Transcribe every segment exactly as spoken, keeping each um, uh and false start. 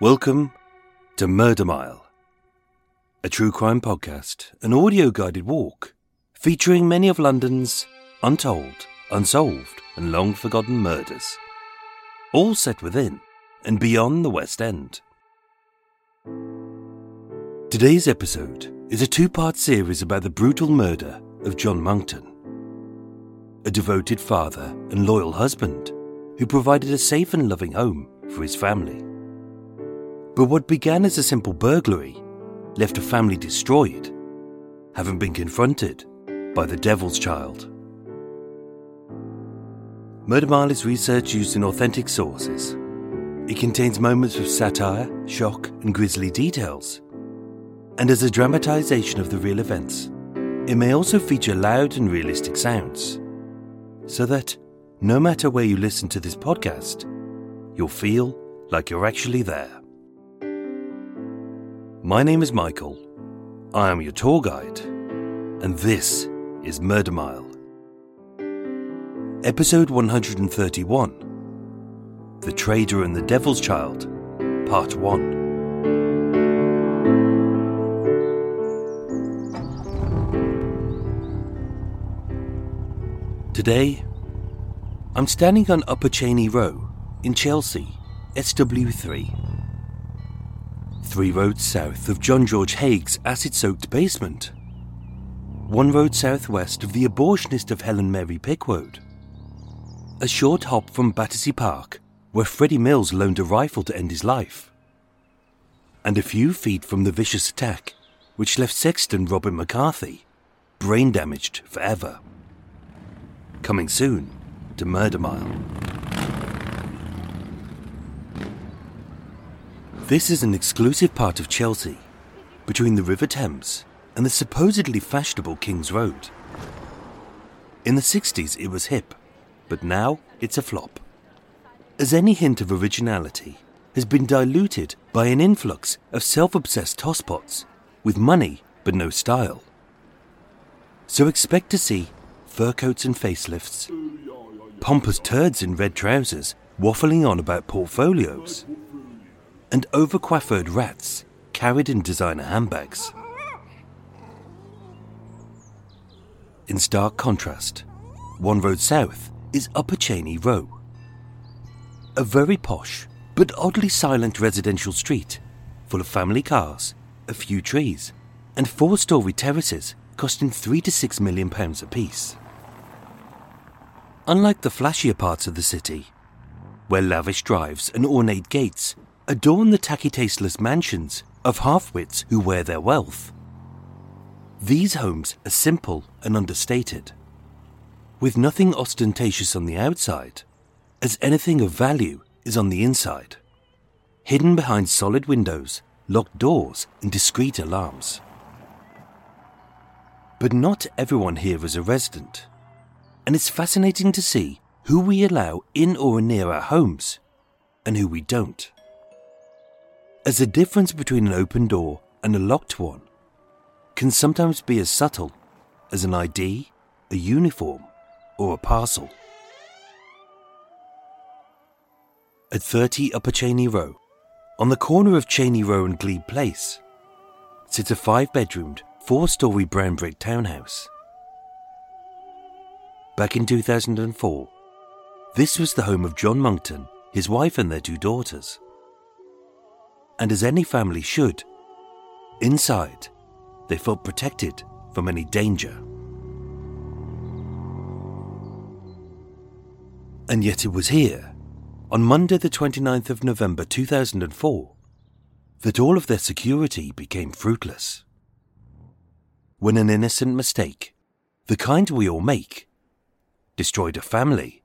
Welcome to Murder Mile, a true crime podcast, an audio-guided walk featuring many of London's untold, unsolved and long-forgotten murders, all set within and beyond the West End. Today's episode is a two-part series about the brutal murder of John Monckton, a devoted father and loyal husband who provided a safe and loving home for his family. But what began as a simple burglary left a family destroyed, having been confronted by the devil's child. Murder Mile is research used in authentic sources. It contains moments of satire, shock and grisly details. And as a dramatisation of the real events, it may also feature loud and realistic sounds, so that no matter where you listen to this podcast, you'll feel like you're actually there. My name is Michael, I am your tour guide, and this is Murder Mile. Episode one hundred thirty-one, The Trader and the Devil's Child, Part one. Today, I'm standing on Upper Cheyne Row in Chelsea, S W three. Three roads south of John George Haig's acid-soaked basement. One road southwest of the abortionist of Helen Mary Pickwood. A short hop from Battersea Park, where Freddie Mills loaned a rifle to end his life. And a few feet from the vicious attack, which left Sexton Robert McCarthy brain-damaged forever. Coming soon to Murder Mile. This is an exclusive part of Chelsea, between the River Thames and the supposedly fashionable King's Road. In the sixties it was hip, but now it's a flop, as any hint of originality has been diluted by an influx of self-obsessed tosspots with money but no style. So expect to see fur coats and facelifts, pompous turds in red trousers waffling on about portfolios, and over-coiffured rats carried in designer handbags. In stark contrast, one road south is Upper Cheyne Row, a very posh but oddly silent residential street full of family cars, a few trees, and four-storey terraces costing three to six million pounds apiece. Unlike the flashier parts of the city, where lavish drives and ornate gates adorn the tacky, tasteless mansions of half-wits who wear their wealth, these homes are simple and understated, with nothing ostentatious on the outside, as anything of value is on the inside, hidden behind solid windows, locked doors and discreet alarms. But not everyone here is a resident, and it's fascinating to see who we allow in or near our homes and who we don't, as the difference between an open door and a locked one can sometimes be as subtle as an I D, a uniform, or a parcel. At thirty Upper Cheyne Row, on the corner of Cheyne Row and Glebe Place, sits a five-bedroomed, four-storey brown brick townhouse. Back in two thousand four, this was the home of John Monckton, his wife and their two daughters. And as any family should, inside, they felt protected from any danger. And yet it was here, on Monday the twenty-ninth of November two thousand four, that all of their security became fruitless. When an innocent mistake, the kind we all make, destroyed a family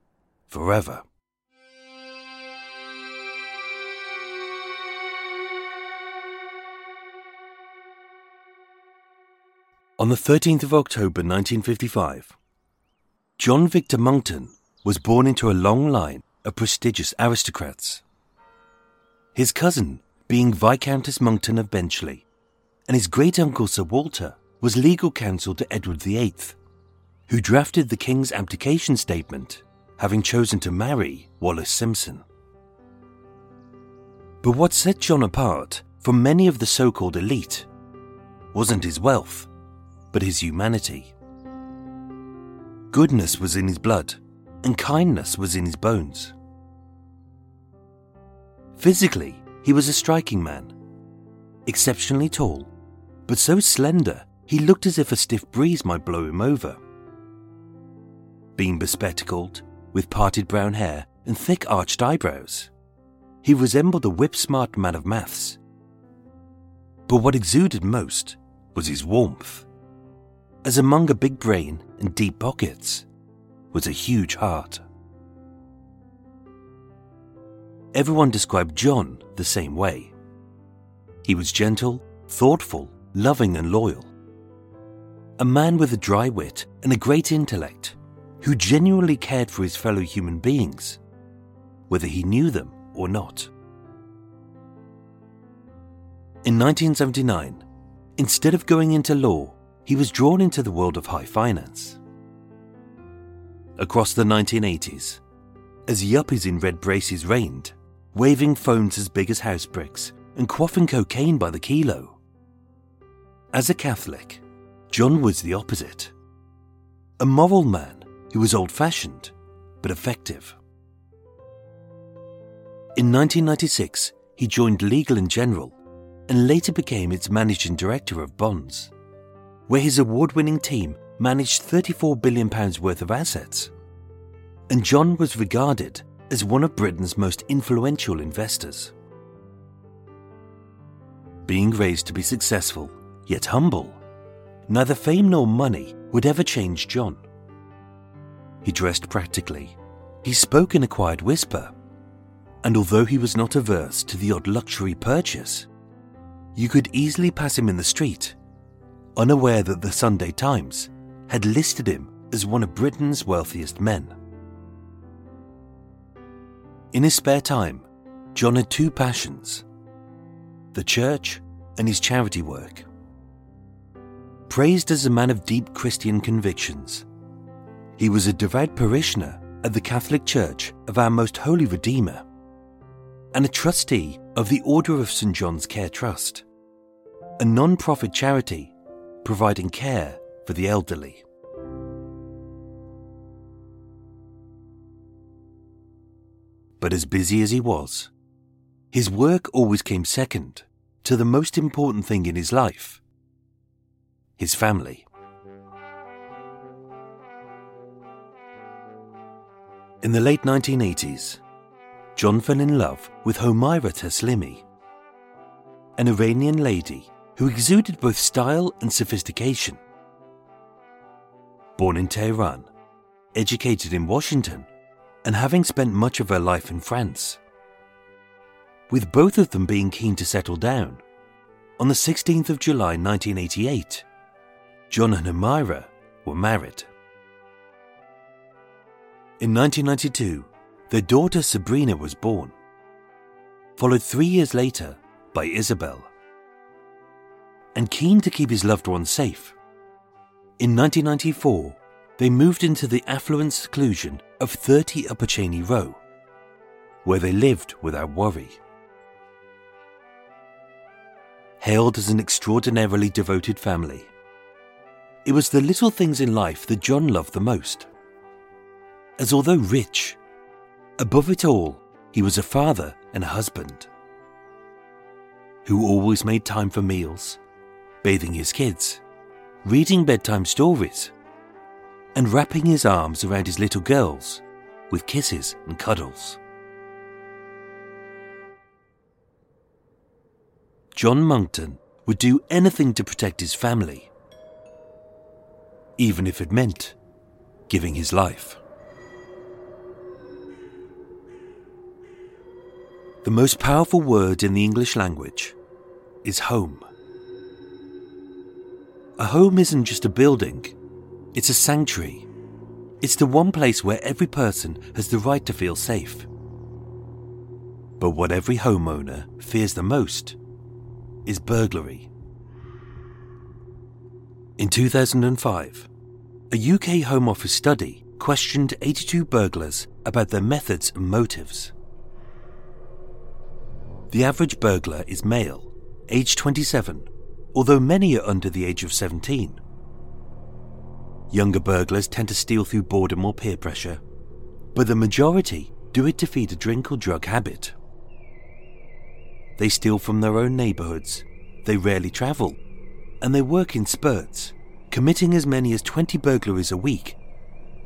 forever. On the thirteenth of October nineteen fifty-five, John Victor Monckton was born into a long line of prestigious aristocrats. His cousin being Viscountess Monckton of Benchley, and his great-uncle Sir Walter was legal counsel to Edward the Eighth, who drafted the King's abdication statement, having chosen to marry Wallace Simpson. But what set John apart from many of the so-called elite wasn't his wealth, but his humanity. Goodness was in his blood, and kindness was in his bones. Physically, he was a striking man, exceptionally tall, but so slender he looked as if a stiff breeze might blow him over. Being bespectacled, with parted brown hair and thick arched eyebrows, he resembled a whip-smart man of maths. But what exuded most was his warmth, as among a big brain and deep pockets was a huge heart. Everyone described John the same way. He was gentle, thoughtful, loving and loyal. A man with a dry wit and a great intellect who genuinely cared for his fellow human beings, whether he knew them or not. In nineteen seventy-nine, instead of going into law, he was drawn into the world of high finance. Across the nineteen eighties, as yuppies in red braces reigned, waving phones as big as house bricks and quaffing cocaine by the kilo. As a Catholic, John was the opposite. A moral man who was old-fashioned, but effective. In nineteen ninety-six, he joined Legal and General and later became its managing director of bonds, where his award-winning team managed thirty-four billion pounds worth of assets, and John was regarded as one of Britain's most influential investors. Being raised to be successful, yet humble, neither fame nor money would ever change John. He dressed practically, he spoke in a quiet whisper, and although he was not averse to the odd luxury purchase, you could easily pass him in the street, unaware that the Sunday Times had listed him as one of Britain's wealthiest men. In his spare time, John had two passions: the church and his charity work. Praised as a man of deep Christian convictions, he was a devout parishioner at the Catholic Church of Our Most Holy Redeemer and a trustee of the Order of Saint John's Care Trust, a non-profit charity providing care for the elderly. But as busy as he was, his work always came second to the most important thing in his life: his family. In the late nineteen eighties, John fell in love with Homaira Taslimi, an Iranian lady who exuded both style and sophistication. Born in Tehran, educated in Washington, and having spent much of her life in France. With both of them being keen to settle down, on the sixteenth of July nineteen eighty-eight, John and Homaira were married. In nineteen ninety-two, their daughter Sabrina was born, followed three years later by Isabel. And keen to keep his loved one safe, in nineteen ninety-four, they moved into the affluent seclusion of thirty Upper Cheyne Row, where they lived without worry. Hailed as an extraordinarily devoted family, It was the little things in life that John loved the most. As although rich, above it all, he was a father and a husband who always made time for meals, bathing his kids, reading bedtime stories, and wrapping his arms around his little girls with kisses and cuddles. John Monckton would do anything to protect his family, even if it meant giving his life. The most powerful word in the English language is home. A home isn't just a building, it's a sanctuary. It's the one place where every person has the right to feel safe. But what every homeowner fears the most is burglary. In two thousand five, a U K Home Office study questioned eighty-two burglars about their methods and motives. The average burglar is male, aged twenty-seven, although many are under the age of seventeen. Younger burglars tend to steal through boredom or peer pressure, but the majority do it to feed a drink or drug habit. They steal from their own neighbourhoods, they rarely travel, and they work in spurts, committing as many as twenty burglaries a week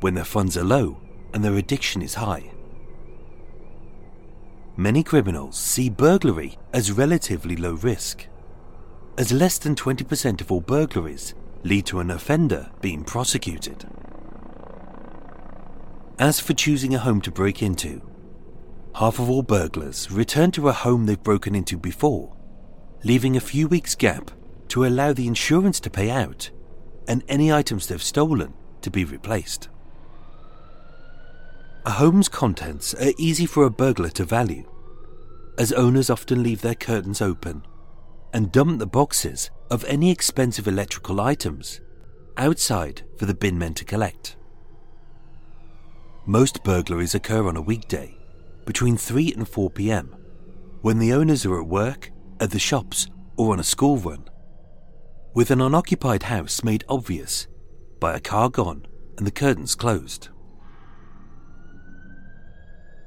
when their funds are low and their addiction is high. Many criminals see burglary as relatively low risk, as less than twenty percent of all burglaries lead to an offender being prosecuted. As for choosing a home to break into, half of all burglars return to a home they've broken into before, leaving a few weeks' gap to allow the insurance to pay out and any items they've stolen to be replaced. A home's contents are easy for a burglar to value, as owners often leave their curtains open and dump the boxes of any expensive electrical items outside for the bin men to collect. Most burglaries occur on a weekday, between three and four p.m, when the owners are at work, at the shops, or on a school run, with an unoccupied house made obvious by a car gone and the curtains closed.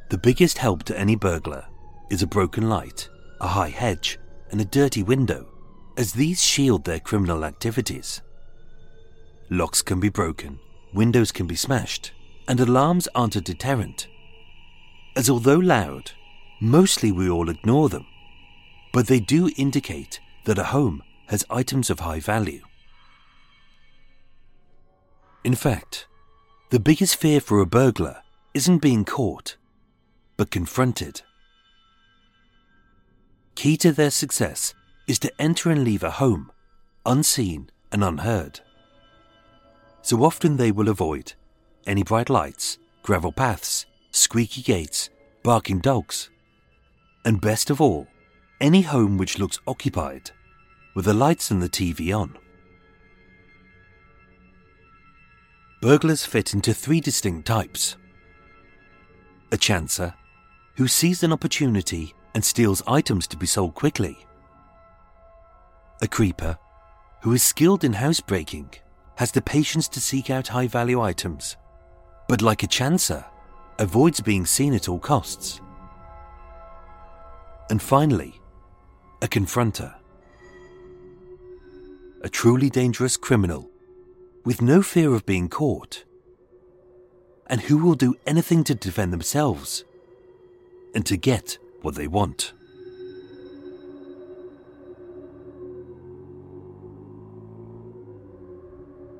The biggest help to any burglar is a broken light, a high hedge, and a dirty window, as these shield their criminal activities. Locks can be broken, windows can be smashed, and alarms aren't a deterrent, as although loud, mostly we all ignore them, but they do indicate that a home has items of high value. In fact, the biggest fear for a burglar isn't being caught, but confronted. Key to their success is to enter and leave a home, unseen and unheard. So often they will avoid any bright lights, gravel paths, squeaky gates, barking dogs, and best of all, any home which looks occupied, with the lights and the T V on. Burglars fit into three distinct types. A chancer, who sees an opportunity and steals items to be sold quickly. A creeper, who is skilled in housebreaking, has the patience to seek out high-value items, but like a chancer, avoids being seen at all costs. And finally, a confronter. A truly dangerous criminal, with no fear of being caught, and who will do anything to defend themselves and to get what they want.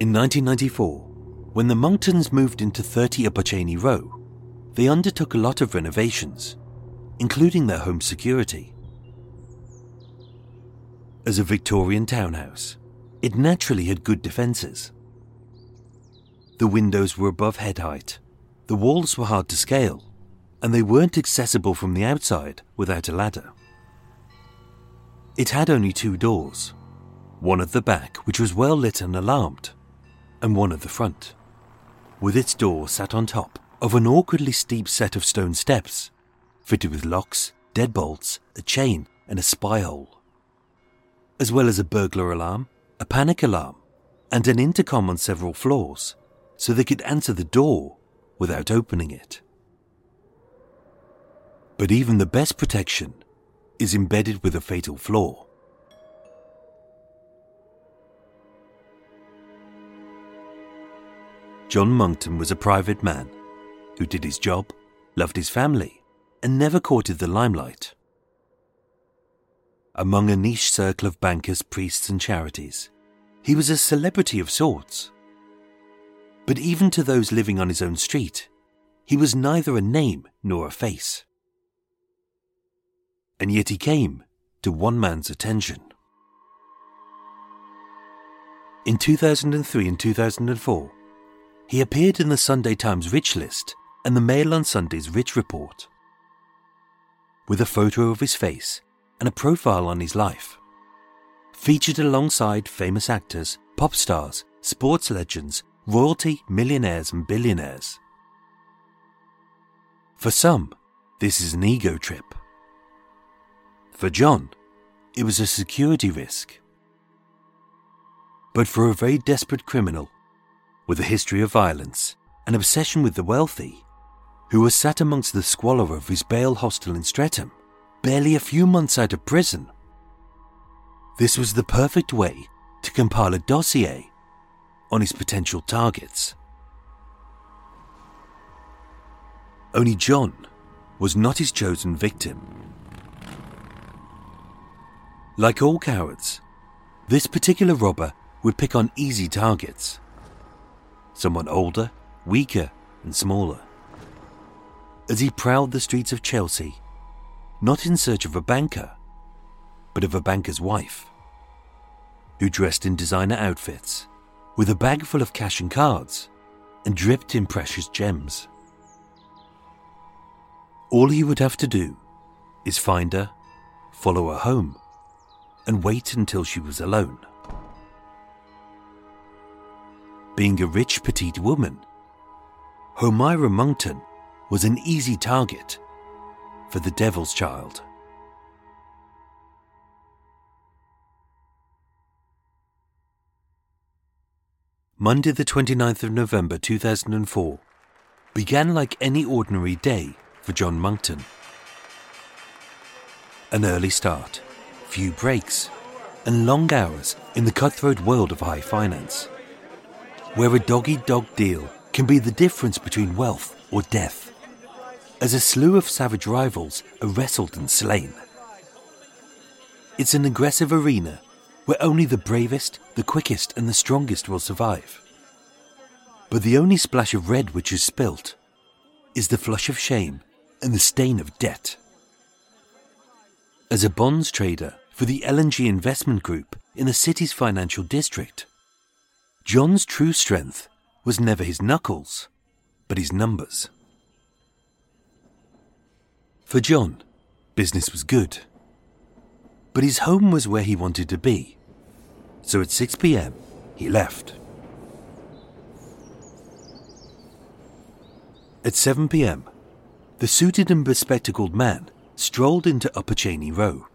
In nineteen ninety-four, when the Monktons moved into thirty Upper Cheyne Row, they undertook a lot of renovations, including their home security. As a Victorian townhouse, it naturally had good defences. The windows were above head height, the walls were hard to scale, and they weren't accessible from the outside without a ladder. It had only two doors, one at the back which was well lit and alarmed, and one at the front, with its door sat on top of an awkwardly steep set of stone steps, fitted with locks, deadbolts, a chain and a spy hole, as well as a burglar alarm, a panic alarm, and an intercom on several floors, so they could enter the door without opening it. But even the best protection is embedded with a fatal flaw. John Monckton was a private man who did his job, loved his family, and never courted the limelight. Among a niche circle of bankers, priests, and charities, he was a celebrity of sorts. But even to those living on his own street, he was neither a name nor a face. And yet he came to one man's attention. In two thousand three and two thousand four, he appeared in the Sunday Times Rich List and the Mail on Sunday's Rich Report, with a photo of his face and a profile on his life, featured alongside famous actors, pop stars, sports legends, royalty, millionaires and billionaires. For some, this is an ego trip. For John, it was a security risk. But for a very desperate criminal, with a history of violence, an obsession with the wealthy, who was sat amongst the squalor of his bail hostel in Streatham, barely a few months out of prison, this was the perfect way to compile a dossier on his potential targets. Only John was not his chosen victim. Like all cowards, this particular robber would pick on easy targets. Someone older, weaker, and smaller. As he prowled the streets of Chelsea, not in search of a banker, but of a banker's wife, who dressed in designer outfits, with a bag full of cash and cards, and dripped in precious gems. All he would have to do is find her, follow her home, and wait until she was alone. Being a rich, petite woman, Homaira Monckton was an easy target for the devil's child. Monday the twenty-ninth of November two thousand four began like any ordinary day for John Monckton. An early start, few breaks, and long hours in the cutthroat world of high finance, where a dog-eat-dog deal can be the difference between wealth or death, as a slew of savage rivals are wrestled and slain. It's an aggressive arena where only the bravest, the quickest and the strongest will survive. But the only splash of red which is spilt is the flush of shame and the stain of debt. As a bonds trader for the L and G Investment Group in the city's financial district, John's true strength was never his knuckles, but his numbers. For John, business was good, but his home was where he wanted to be, so at six p.m. he left. At seven p.m, the suited and bespectacled man strolled into Upper Cheyne Row,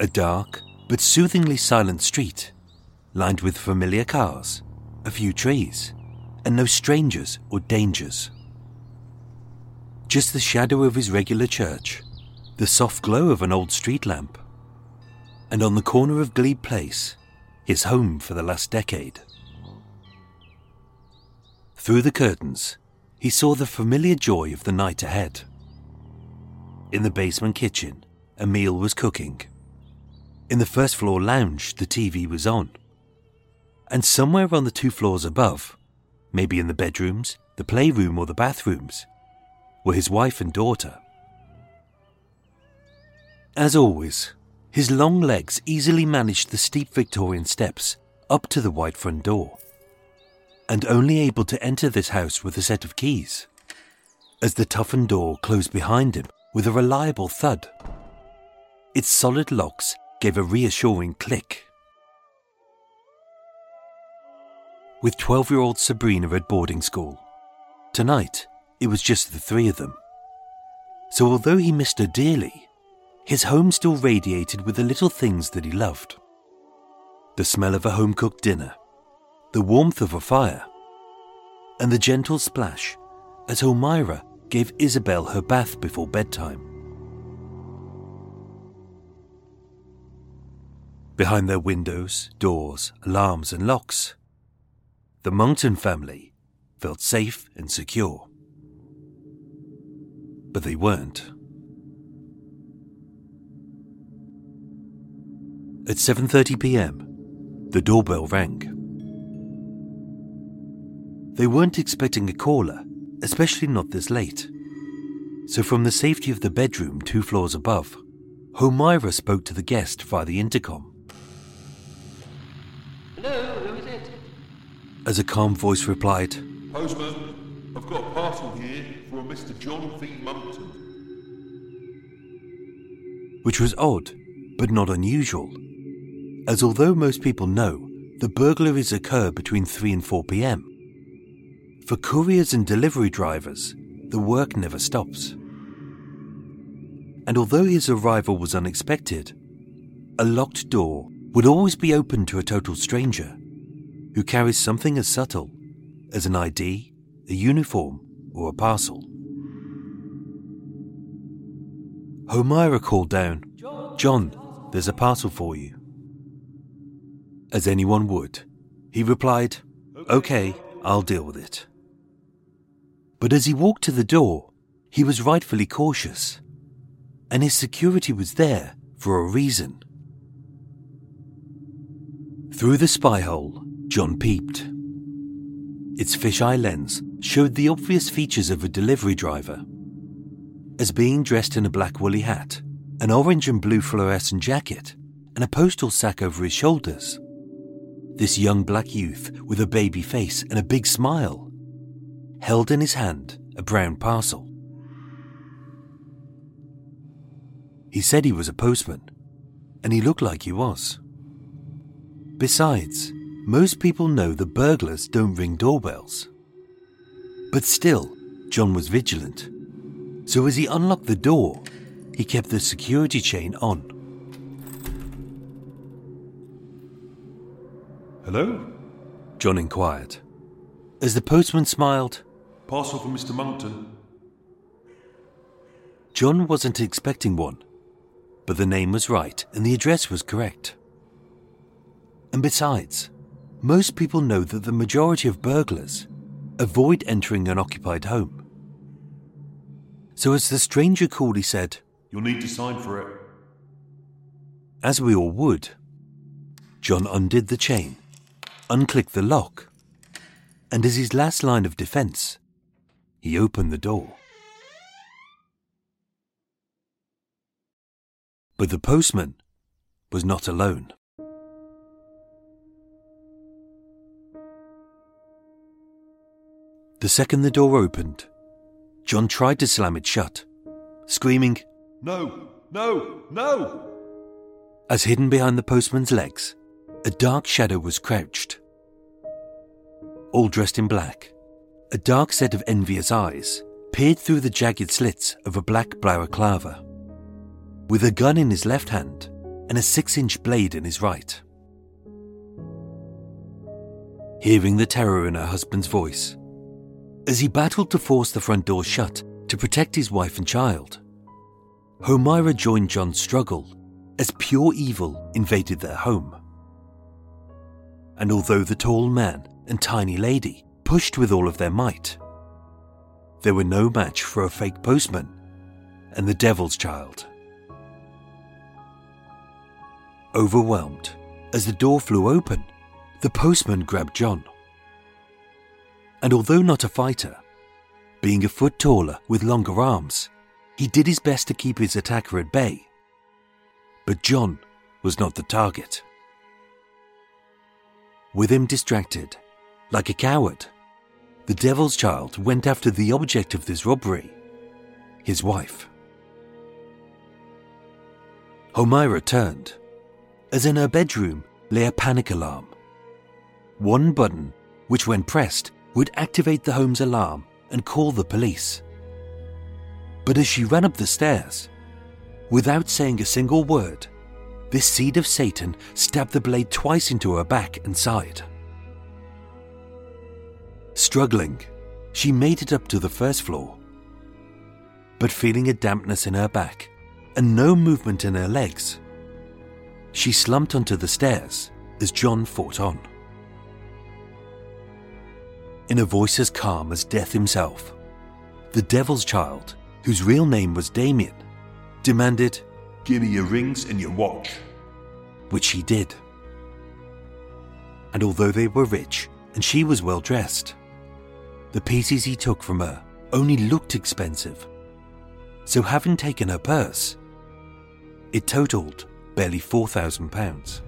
a dark but soothingly silent street lined with familiar cars, a few trees, and no strangers or dangers. Just the shadow of his regular church, the soft glow of an old street lamp, and on the corner of Glebe Place, his home for the last decade. Through the curtains, he saw the familiar joy of the night ahead. In the basement kitchen, a meal was cooking. In the first floor lounge, the T V was on. And somewhere on the two floors above, maybe in the bedrooms, the playroom or the bathrooms, were his wife and daughter. As always, his long legs easily managed the steep Victorian steps up to the white front door, and only able to enter this house with a set of keys, as the toughened door closed behind him with a reliable thud. Its solid locks gave a reassuring click. With twelve-year-old Sabrina at boarding school, tonight, it was just the three of them. So although he missed her dearly, his home still radiated with the little things that he loved. The the smell of a home-cooked dinner, the warmth of a fire, and the gentle splash as Homaira gave Isabel her bath before bedtime. Behind their windows, doors, alarms and locks, the Monckton family felt safe and secure. But they weren't. At seven thirty p.m, the doorbell rang. They weren't expecting a caller, especially not this late. So from the safety of the bedroom two floors above, Homaira spoke to the guest via the intercom. Hello, who is it? As a calm voice replied, Postman, I've got a parcel here for a Mister John V. Monckton. Which was odd, but not unusual, as although most people know, the burglaries occur between three and four p.m. For couriers and delivery drivers, the work never stops. And although his arrival was unexpected, a locked door would always be open to a total stranger who carries something as subtle as an I D, a uniform, or a parcel. Homaira called down, John, there's a parcel for you. As anyone would, he replied, OK, I'll deal with it. But as he walked to the door, he was rightfully cautious, and his security was there for a reason. Through the spy hole, John peeped. Its fisheye lens showed the obvious features of a delivery driver, as being dressed in a black woolly hat, an orange and blue fluorescent jacket, and a postal sack over his shoulders. This young black youth, with a baby face and a big smile, held in his hand a brown parcel. He said he was a postman, and he looked like he was. Besides, most people know that burglars don't ring doorbells. But still, John was vigilant. So as he unlocked the door, he kept the security chain on. Hello? John inquired. As the postman smiled, Parcel for Mister Monckton. John wasn't expecting one, but the name was right and the address was correct. And besides, most people know that the majority of burglars avoid entering an occupied home. So as the stranger coolly said, You'll need to sign for it. As we all would, John undid the chain, unclicked the lock, and as his last line of defence, he opened the door. But the postman was not alone. The second the door opened, John tried to slam it shut, screaming, No, no, no! As hidden behind the postman's legs, a dark shadow was crouched. All dressed in black, a dark set of envious eyes peered through the jagged slits of a black balaclava, with a gun in his left hand and a six-inch blade in his right. Hearing the terror in her husband's voice, as he battled to force the front door shut to protect his wife and child, Homaira joined John's struggle as pure evil invaded their home. And although the tall man and tiny lady pushed with all of their might, they were no match for a fake postman and the devil's child. Overwhelmed, as the door flew open, the postman grabbed John. And although not a fighter, being a foot taller with longer arms, he did his best to keep his attacker at bay. But John was not the target. With him distracted, like a coward, the devil's child went after the object of this robbery, his wife. Homaira turned, as in her bedroom lay a panic alarm. One button, which when pressed, would activate the home's alarm and call the police. But as she ran up the stairs, without saying a single word, this seed of Satan stabbed the blade twice into her back and side. Struggling, she made it up to the first floor, but feeling a dampness in her back and no movement in her legs, she slumped onto the stairs as John fought on. In a voice as calm as death himself, the devil's child, whose real name was Damien, demanded, "Give me your rings and your watch," which he did. And although they were rich and she was well dressed, the pieces he took from her only looked expensive. So having taken her purse, it totaled barely four thousand pounds.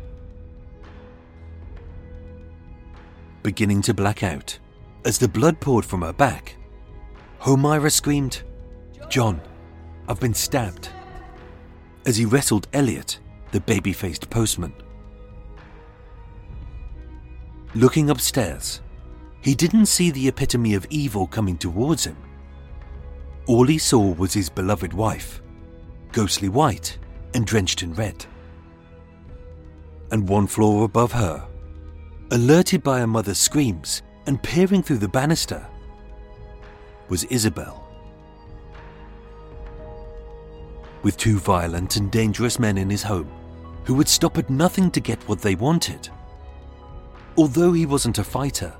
Beginning to black out, as the blood poured from her back, Homaira screamed, "John, I've been stabbed," as he wrestled Elliot, the baby-faced postman. Looking upstairs, he didn't see the epitome of evil coming towards him. All he saw was his beloved wife, ghostly white and drenched in red. And one floor above her, alerted by her mother's screams and peering through the banister, was Isabel. With two violent and dangerous men in his home, who would stop at nothing to get what they wanted. Although he wasn't a fighter,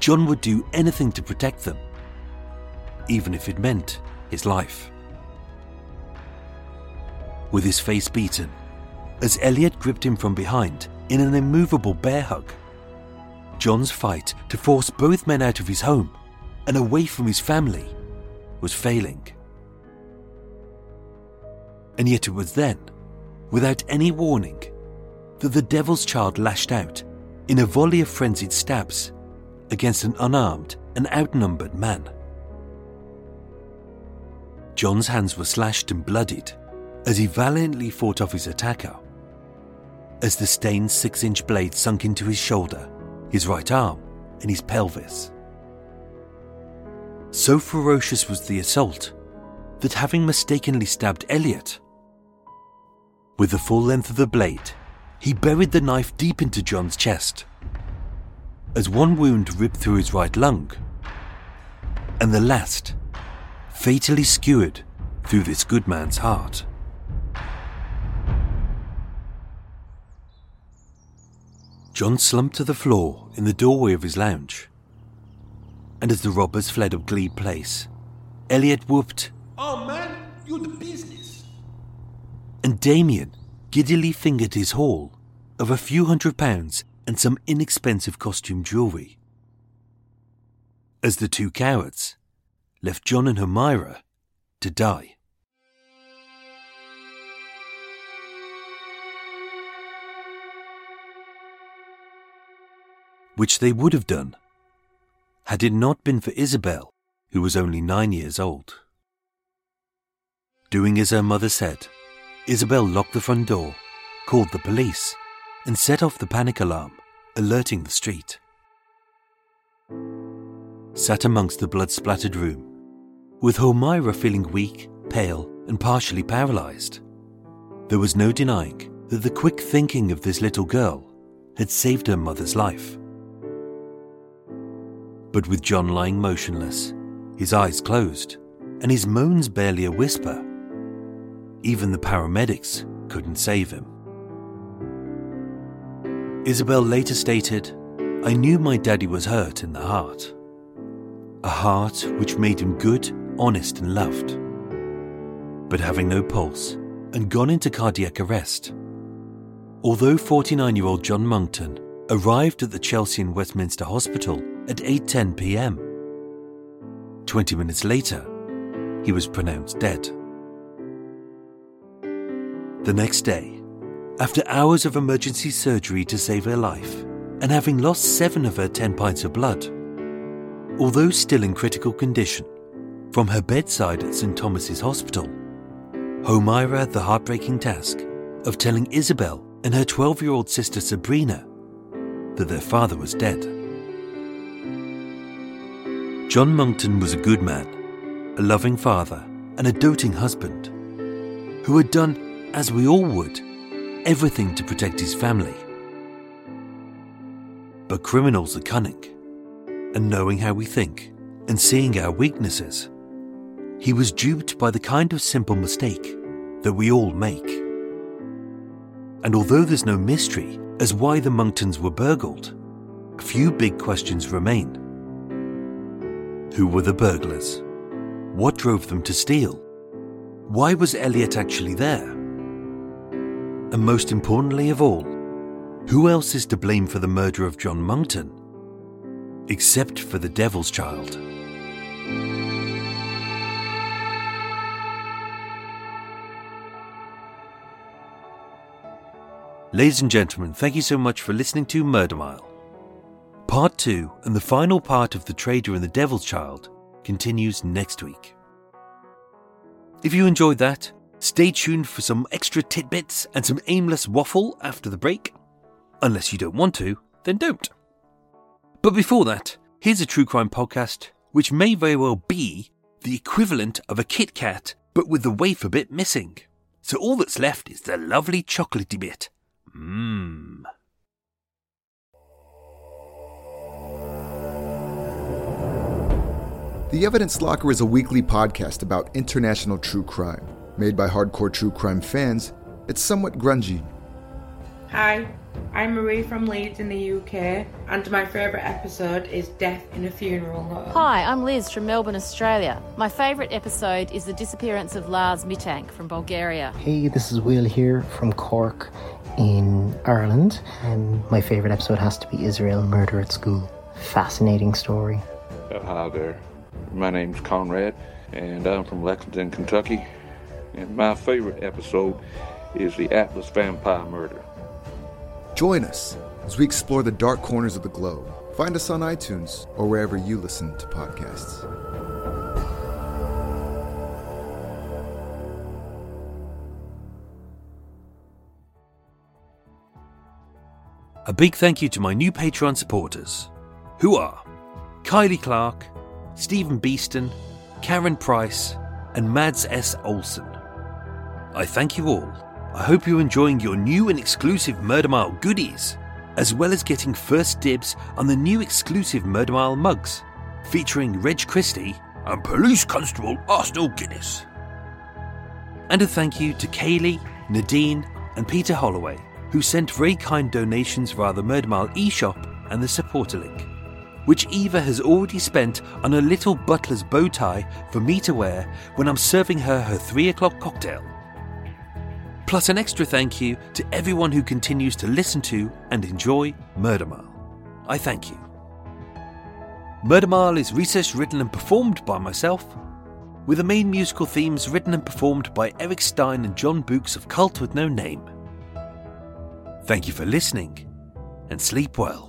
John would do anything to protect them, even if it meant his life. With his face beaten, as Elliot gripped him from behind in an immovable bear hug, John's fight to force both men out of his home and away from his family was failing. And yet it was then, without any warning, that the devil's child lashed out in a volley of frenzied stabs against an unarmed and outnumbered man. John's hands were slashed and bloodied as he valiantly fought off his attacker, as the stained six-inch blade sunk into his shoulder, his right arm, and his pelvis. So ferocious was the assault that, having mistakenly stabbed Elliot with the full length of the blade, he buried the knife deep into John's chest, as one wound ripped through his right lung, and the last fatally skewered through this good man's heart. John slumped to the floor in the doorway of his lounge, and as the robbers fled up Glebe Place, Elliot whooped, "Oh man, you're the business!" And Damien giddily fingered his haul of a few hundred pounds and some inexpensive costume jewellery, as the two cowards left John and Homaira to die. Which they would have done, had it not been for Isabel, who was only nine years old. Doing as her mother said, Isabel locked the front door, called the police, and set off the panic alarm, alerting the street. Sat amongst the blood-splattered room, with Homaira feeling weak, pale, and partially paralysed, there was no denying that the quick thinking of this little girl had saved her mother's life. But with John lying motionless, his eyes closed, and his moans barely a whisper, even the paramedics couldn't save him. Isabel later stated, "I knew my daddy was hurt in the heart. A heart which made him good, honest and loved. But having no pulse and gone into cardiac arrest, although forty-nine-year-old John Monckton arrived at the Chelsea and Westminster Hospital at eight ten p.m. twenty minutes later, he was pronounced dead." The next day, after hours of emergency surgery to save her life, and having lost seven of her ten pints of blood, although still in critical condition, from her bedside at Saint Thomas's Hospital, Homaira had the heartbreaking task of telling Isabel and her twelve-year-old sister Sabrina that their father was dead. John Monckton was a good man, a loving father, and a doting husband, who had done, as we all would, everything to protect his family. But criminals are cunning, and knowing how we think, and seeing our weaknesses, he was duped by the kind of simple mistake that we all make. And although there's no mystery as why the Monktons were burgled, a few big questions remain. Who were the burglars? What drove them to steal? Why was Elliot actually there? And most importantly of all, who else is to blame for the murder of John Monckton, except for the Devil's Child? Ladies and gentlemen, thank you so much for listening to Murder Mile. Part two and the final part of The Trader and the Devil's Child continues next week. If you enjoyed that, stay tuned for some extra tidbits and some aimless waffle after the break. Unless you don't want to, then don't. But before that, here's a true crime podcast which may very well be the equivalent of a Kit Kat but with the wafer bit missing. So all that's left is the lovely chocolatey bit. Mmm. The Evidence Locker is a weekly podcast about international true crime. Made by hardcore true crime fans, it's somewhat grungy. Hi, I'm Marie from Leeds in the U K, and my favourite episode is Death in a Funeral Home. Hi, I'm Liz from Melbourne, Australia. My favourite episode is the disappearance of Lars Mittank from Bulgaria. Hey, this is Will here from Cork in Ireland, and my favourite episode has to be Israel Murder at School. Fascinating story. Oh, hi there. My name's Conrad, and I'm from Lexington, Kentucky, and my favourite episode is the Atlas Vampire Murder. Join us as we explore the dark corners of the globe. Find us on iTunes or wherever you listen to podcasts. A big thank you to my new Patreon supporters, who are Kylie Clark, Stephen Beeston, Karen Price, and Mads S. Olsen. I thank you all. I hope you're enjoying your new and exclusive Murder Mile goodies, as well as getting first dibs on the new exclusive Murder Mile mugs, featuring Reg Christie and Police Constable Arsenal Guinness. And a thank you to Kaylee, Nadine, and Peter Holloway, who sent very kind donations via the Murder Mile eShop and the supporter link, which Eva has already spent on a little butler's bow tie for me to wear when I'm serving her her three o'clock cocktail. Plus an extra thank you to everyone who continues to listen to and enjoy Murder Mile. I thank you. Murder Mile is researched, written and performed by myself, with the main musical themes written and performed by Eric Stein and John Books of Cult With No Name. Thank you for listening, and sleep well.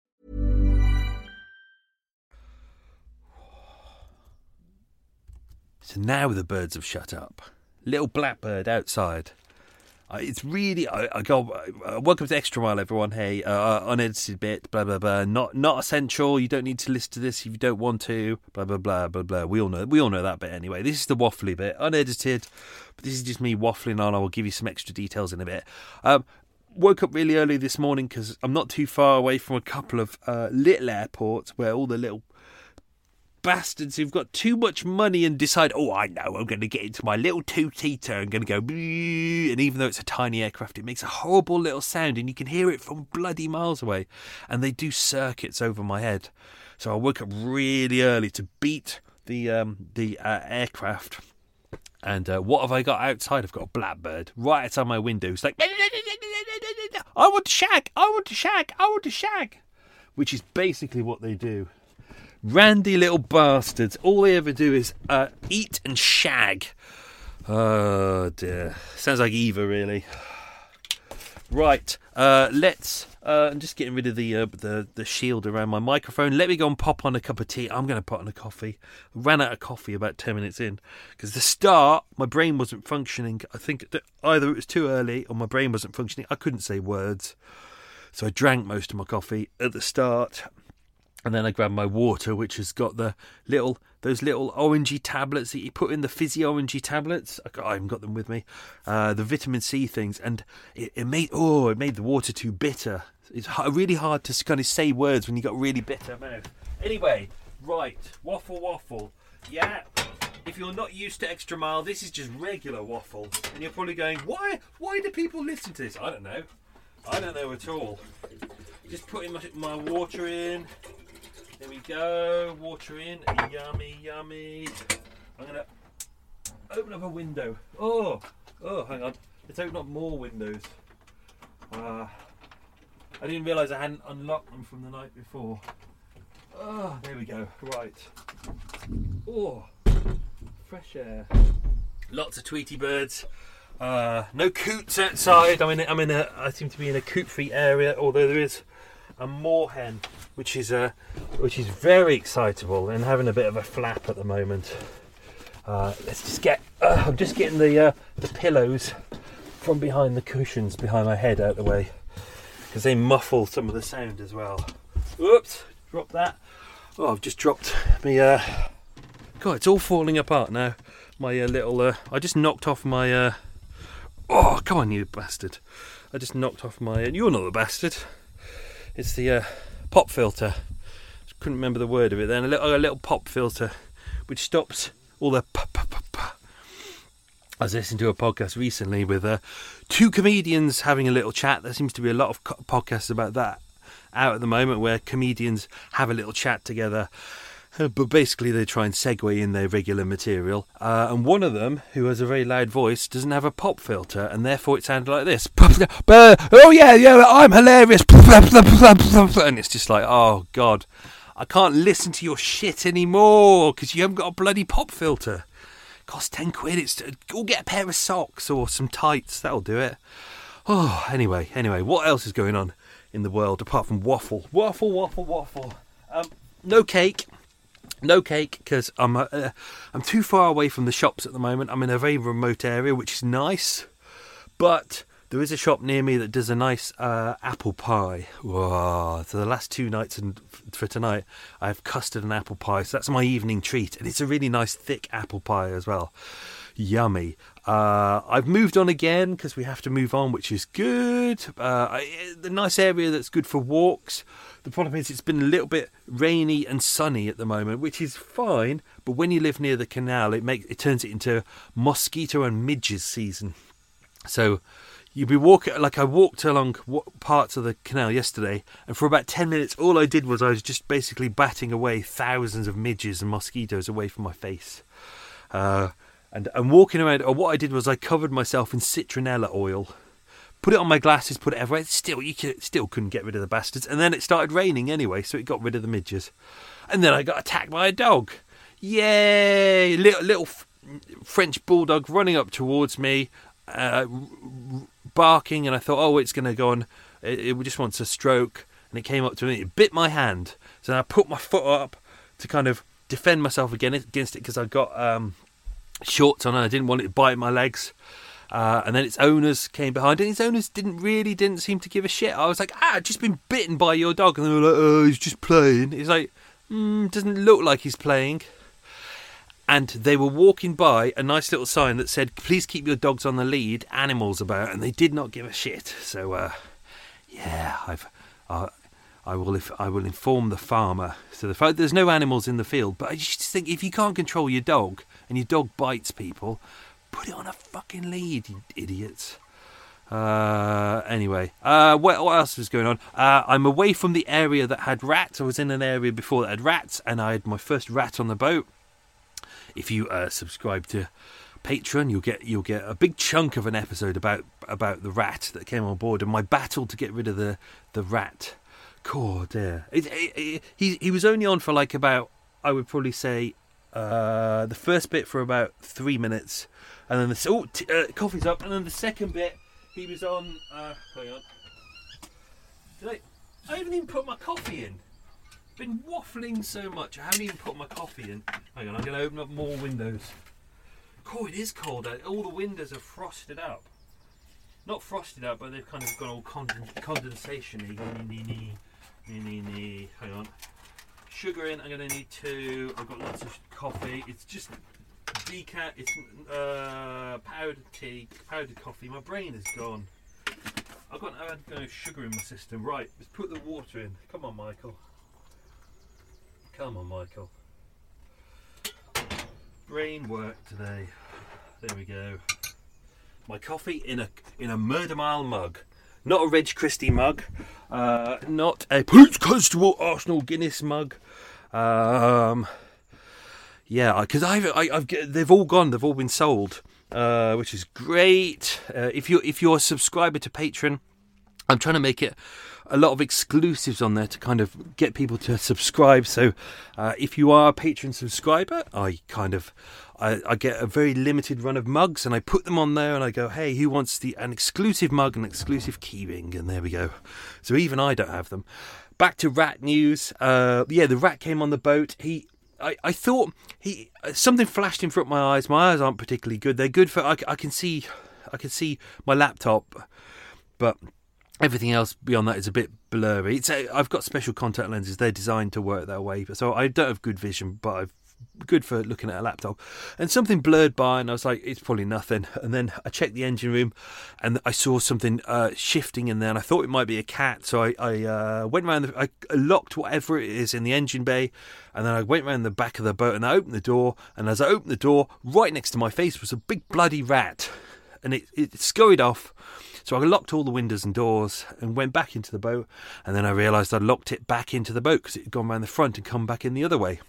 So now the birds have shut up. Little blackbird outside. It's really, I, I go, uh, welcome to Extra Mile, everyone. Hey, uh, unedited bit, blah, blah, blah. Not not essential. You don't need to listen to this if you don't want to, blah, blah, blah, blah, blah. We all know, we all know that bit anyway. This is the waffly bit, unedited. But this is just me waffling on. I will give you some extra details in a bit. Um, woke up really early this morning because I'm not too far away from a couple of uh, little airports where all the little bastards who've got too much money and decide, oh, I know, I'm going to get into my little two-seater and going to go, and even though it's a tiny aircraft, it makes a horrible little sound and you can hear it from bloody miles away. And they do circuits over my head. So I woke up really early to beat the um, the uh, aircraft. And uh, what have I got outside? I've got a blackbird right outside my window. It's like, I want to shag, I want to shag, I want to shag, which is basically what they do. Randy little bastards. All they ever do is uh, eat and shag. Oh, dear. Sounds like Eva, really. Right. Uh, let's... Uh, I'm just getting rid of the, uh, the the shield around my microphone. Let me go and pop on a cup of tea. I'm going to put on a coffee. I ran out of coffee about ten minutes in. Because the start, my brain wasn't functioning. I think that either it was too early or my brain wasn't functioning. I couldn't say words. So I drank most of my coffee at the start. And then I grabbed my water, which has got the little, those little orangey tablets that you put in, the fizzy orangey tablets. I, got, I haven't got them with me. Uh, the vitamin C things. And it, it made, oh, it made the water too bitter. It's really hard to kind of say words when you got a really bitter mouth. Anyway, right, waffle, waffle. Yeah, if you're not used to Extra Mile, this is just regular waffle. And you're probably going, why, why do people listen to this? I don't know. I don't know at all. Just putting my, my water in. There we go, water in, yummy, yummy. I'm going to open up a window. Oh, oh, hang on. Let's open up more windows. Uh, I didn't realise I hadn't unlocked them from the night before. Oh, there we go, right. Oh, fresh air. Lots of Tweety birds. Uh, no coots outside. I'm in, I'm in a, I seem to be in a coot-free area, although there is a moorhen, which is a, which is very excitable and having a bit of a flap at the moment. Uh, let's just get. Uh, I'm just getting the uh, the pillows from behind the cushions behind my head out of the way because they muffle some of the sound as well. Oops, drop that. Oh, I've just dropped me. Uh, God, it's all falling apart now. My uh, little. Uh, I just knocked off my. Uh, oh, come on, you bastard! I just knocked off my. Uh, you're not a bastard. It's the uh, pop filter. Just couldn't remember the word of it then. A little, a little pop filter, which stops all the pa pa pa pa. I was listening to a podcast recently with uh, two comedians having a little chat. There seems to be a lot of co- podcasts about that out at the moment, where comedians have a little chat together. But basically, they try and segue in their regular material. Uh, and one of them, who has a very loud voice, doesn't have a pop filter, and therefore it sounded like this. Oh, yeah, yeah, I'm hilarious. And it's just like, oh, God, I can't listen to your shit anymore because you haven't got a bloody pop filter. It costs ten quid. It's, or get a pair of socks or some tights. That'll do it. Oh, anyway, anyway, what else is going on in the world apart from waffle? Waffle, waffle, waffle. Um, no cake. No cake because I'm uh, I'm too far away from the shops at the moment. I'm in a very remote area, which is nice, but there is a shop near me that does a nice uh, apple pie. Whoa. So the last two nights and for tonight, I have custard and apple pie, so that's my evening treat, and it's a really nice thick apple pie as well. Yummy. Uh, I've moved on again because we have to move on, which is good. Uh, I, the nice area that's good for walks. The problem is it's been a little bit rainy and sunny at the moment, which is fine. But when you live near the canal, it makes it turns it into mosquito and midges season. So you'll be walking, like I walked along parts of the canal yesterday, and for about ten minutes, all I did was I was just basically batting away thousands of midges and mosquitoes away from my face. Uh, and and walking around, or what I did was I covered myself in citronella oil. Put it on my glasses, put it everywhere. Still, you could, still couldn't get rid of the bastards. And then it started raining anyway, so it got rid of the midges. And then I got attacked by a dog. Yay! Little, little French bulldog running up towards me, uh, barking. And I thought, oh, it's going to go on. It, it just wants a stroke. And it came up to me. It bit my hand. So I put my foot up to kind of defend myself against it because I got um, shorts on and I didn't want it to bite my legs. Uh, and then its owners came behind, and its owners didn't really didn't seem to give a shit. I was like, ah, just been bitten by your dog. And they were like, oh, he's just playing. He's like, mm, doesn't look like he's playing. And they were walking by a nice little sign that said, please keep your dogs on the lead, animals about. And they did not give a shit. So, uh, yeah, I've... Uh, I will if I will inform the farmer. So the fact there's no animals in the field, but I just think if you can't control your dog and your dog bites people, put it on a fucking lead, you idiots. Uh, anyway, uh, what, what else was going on? Uh, I'm away from the area that had rats. I was in an area before that had rats, and I had my first rat on the boat. If you uh, subscribe to Patreon, you'll get you'll get a big chunk of an episode about about the rat that came on board and my battle to get rid of the the rat. God, yeah. It, it, it, he he was only on for like about, I would probably say, uh, the first bit for about three minutes, and then the oh, t- uh, coffee's up, and then the second bit he was on. Uh, hang on, did I? I haven't even put my coffee in. Been waffling so much, I haven't even put my coffee in. Hang on, I'm going to open up more windows. Oh, it is cold out. All the windows are frosted up. Not frosted up, but they've kind of got all cond- condensation-y. Hang on. Sugar in, I'm going to need two. I've got lots of coffee. It's just decaf, it's uh, powdered tea, powdered coffee. My brain is gone. I've got no, I've got no sugar in my system. Right, let's put the water in. Come on, Michael. Come on, Michael. Brain work today. There we go. My coffee in a in a Murder Mile mug. Not a Reg Christie mug, uh, not a Police Constable Arsenal Guinness mug. Um, yeah, because I've, I've they've all gone, they've all been sold, uh, which is great. Uh, if you if you're a subscriber to Patreon, I'm trying to make it a lot of exclusives on there to kind of get people to subscribe. So uh, if you are a Patreon subscriber, I kind of I, I get a very limited run of mugs, and I put them on there, and I go, hey, who wants the an exclusive mug, an exclusive keyring? And there we go. So even I don't have them. Back to rat news. Uh, yeah, the rat came on the boat. He I, I thought he something flashed in front of my eyes. My eyes aren't particularly good. They're good for I, I can see I can see my laptop, but everything else beyond that is a bit blurry. It's a, I've got special contact lenses. They're designed to work that way. So I don't have good vision, but I'm good for looking at a laptop. And something blurred by, and I was like, it's probably nothing. And then I checked the engine room, and I saw something uh, shifting in there, and I thought it might be a cat. So I, I uh, went around, the, I locked whatever it is in the engine bay, and then I went around the back of the boat, and I opened the door. And as I opened the door, right next to my face was a big bloody rat. And it, it scurried off. So I locked all the windows and doors and went back into the boat, and then I realised I'd locked it back into the boat because it had gone round the front and come back in the other way.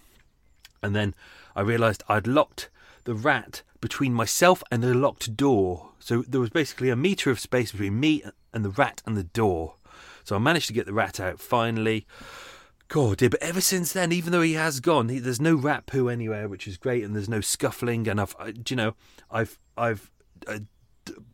And then I realised I'd locked the rat between myself and the locked door. So there was basically a metre of space between me and the rat and the door. So I managed to get the rat out finally. God, dear, but ever since then, even though he has gone, he, there's no rat poo anywhere, which is great, and there's no scuffling. And I've, I, you know, I've, I've. Uh,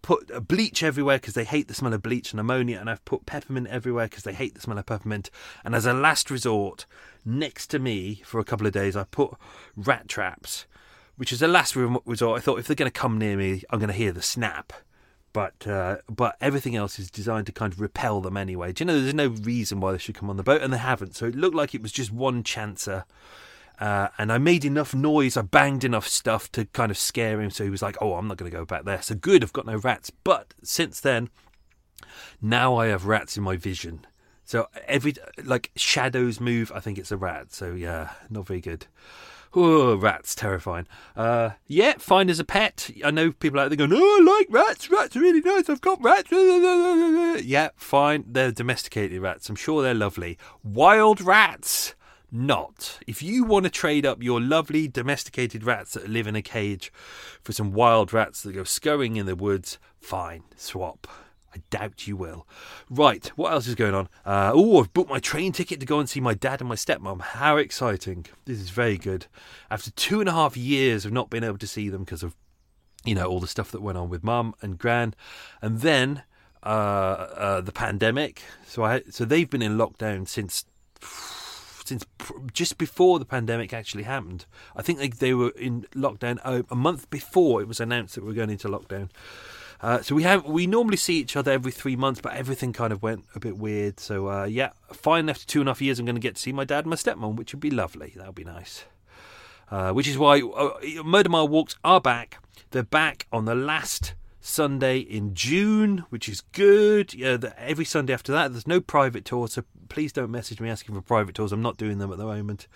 put a bleach everywhere because they hate the smell of bleach and ammonia, and I've put peppermint everywhere because they hate the smell of peppermint. And as a last resort, next to me for a couple of days I put rat traps, which is a last resort. I thought if they're going to come near me, I'm going to hear the snap, but uh, but everything else is designed to kind of repel them anyway. Do you know, there's no reason why they should come on the boat, and they haven't. So it looked like it was just one chancer. Uh, and I made enough noise, I banged enough stuff to kind of scare him, so he was like, oh, I'm not going to go back there. So good, I've got no rats. But since then, now I have rats in my vision. So every, like, shadows move, I think it's a rat. So yeah, not very good. Oh, rats, terrifying. Uh, yeah, fine as a pet. I know people out there going, oh, I like rats, rats are really nice, I've got rats. Yeah, fine, they're domesticated rats. I'm sure they're lovely. Wild rats! Not. If you want to trade up your lovely domesticated rats that live in a cage for some wild rats that go scurrying in the woods, fine, swap. I doubt you will. Right, what else is going on? Uh, oh, I've booked my train ticket to go and see my dad and my stepmom. How exciting. This is very good. After two and a half years of not being able to see them because of, you know, all the stuff that went on with mum and gran. And then uh, uh, the pandemic. So I so they've been in lockdown since... since just before the pandemic actually happened. I think they, they were in lockdown a month before it was announced that we were going into lockdown. Uh, so we have we normally see each other every three months, but everything kind of went a bit weird. So uh, yeah, fine. After two and a half years, I'm going to get to see my dad and my stepmom, which would be lovely. That would be nice. Uh, which is why uh, Murder Mile walks are back. They're back on the last Sunday in June, which is good. Yeah, the, every Sunday after that, there's no private tours, so please don't message me asking for private tours. I'm not doing them at the moment.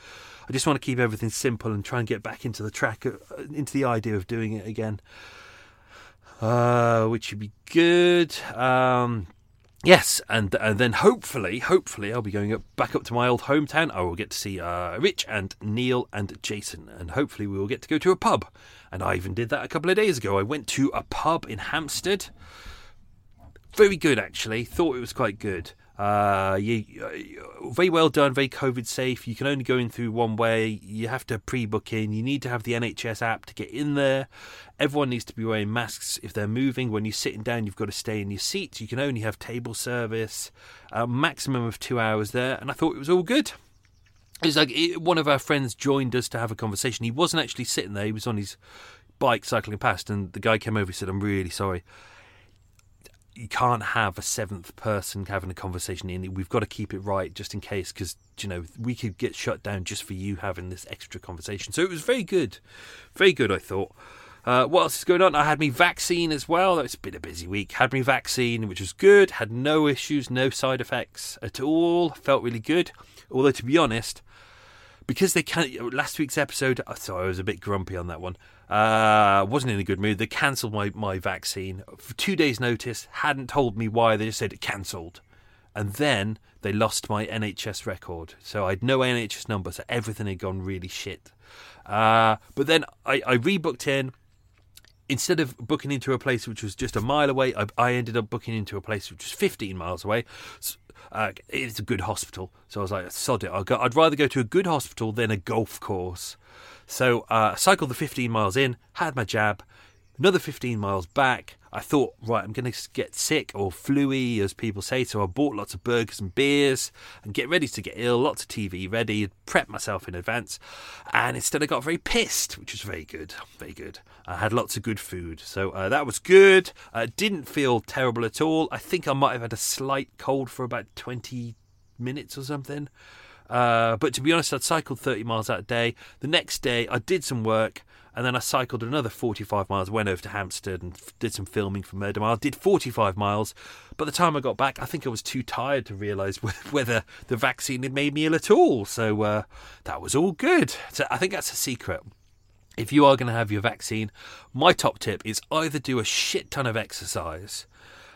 I just want to keep everything simple and try and get back into the track, uh, into the idea of doing it again, uh, which should be good. Um, yes, and, and then hopefully, hopefully I'll be going up, back up to my old hometown. I will get to see uh, Rich and Neil and Jason, and hopefully we will get to go to a pub. And I even did that a couple of days ago. I went to a pub in Hampstead. Very good, actually. Thought it was quite good. Uh, you, uh, very well done, very COVID safe. You can only go in through one way. You have to pre-book in. You need to have the N H S app to get in there. Everyone needs to be wearing masks if they're moving. When you're sitting down, you've got to stay in your seats. You can only have table service. A maximum of two hours there. And I thought it was all good. It's like one of our friends joined us to have a conversation. He wasn't actually sitting there. He was on his bike cycling past, and the guy came over and said, "I'm really sorry. You can't have a seventh person having a conversation in. We've got to keep it right just in case, because, you know, we could get shut down just for you having this extra conversation." So it was very good. Very good, I thought. Uh, what else is going on? I had me vaccine as well. It's been a busy week. Had me vaccine, which was good. Had no issues, no side effects at all. Felt really good. Although, to be honest, because they can last week's episode, sorry, I was a bit grumpy on that one. Uh, wasn't in a good mood. They cancelled my, my vaccine for two days' notice. Hadn't told me why. They just said it cancelled. And then they lost my N H S record. So I had no N H S number, so everything had gone really shit. Uh, but then I, I rebooked in. Instead of booking into a place which was just a mile away, I, I ended up booking into a place which was fifteen miles away. So, Uh, it's a good hospital, so I was like, sod it, I'll go. I'd rather go to a good hospital than a golf course. So uh, I cycled the fifteen miles in, had my jab, another fifteen miles back. I thought, right, I'm going to get sick, or fluey as people say, so I bought lots of burgers and beers and get ready to get ill, lots of T V ready, prepped myself in advance, and instead I got very pissed, which was very good, very good. I had lots of good food, so uh, that was good. I didn't feel terrible at all. I think I might have had a slight cold for about twenty minutes or something, uh, but to be honest, I'd cycled thirty miles that day. The next day I did some work, and then I cycled another forty-five miles, went over to Hampstead and f- did some filming for Murder Mile. Did forty-five miles. By the time I got back, I think I was too tired to realise w- whether the vaccine had made me ill at all. So uh, that was all good. So I think that's a secret. If you are going to have your vaccine, my top tip is either do a shit ton of exercise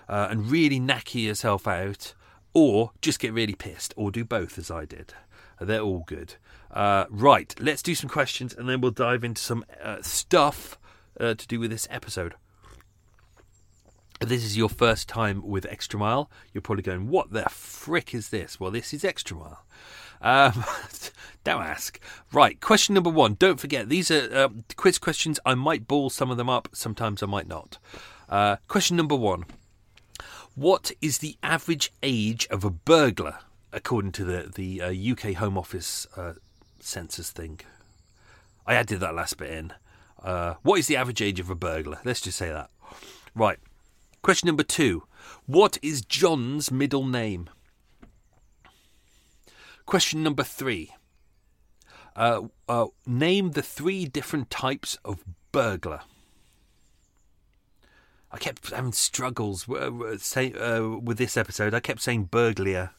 uh, and really knacky yourself out, or just get really pissed, or do both as I did. They're all good. Uh, right, let's do some questions and then we'll dive into some uh, stuff uh, to do with this episode. If this is your first time with Extra Mile, you're probably going, what the frick is this? Well, this is Extra Mile. Um, don't ask. Right, question number one. Don't forget, these are uh, quiz questions. I might ball some of them up. Sometimes I might not. Uh, question number one. What is the average age of a burglar, according to the, the uh, U K Home Office uh, census thing? I added that last bit in. Uh, what is the average age of a burglar? Let's just say that. Right. Question number two. What is John's middle name? Question number three. Uh, uh, name the three different types of burglar. I kept having struggles uh, say, uh, with this episode. I kept saying burglar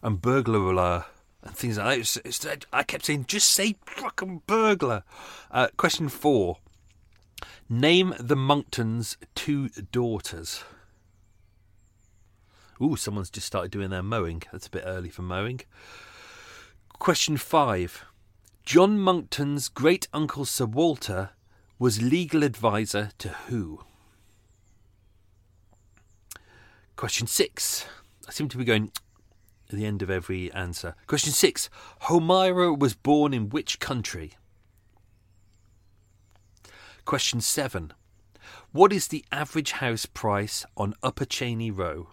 and burglar and things like that. It's, it's, I kept saying, just say fucking burglar. Uh, question four. Name the Monckton's two daughters. Ooh, someone's just started doing their mowing. That's a bit early for mowing. Question five. John Monckton's great-uncle Sir Walter was legal advisor to who? Question six. I seem to be going at the end of every answer. Question six. Homaira was born in which country? Question seven. What is the average house price on Upper Cheyne Row?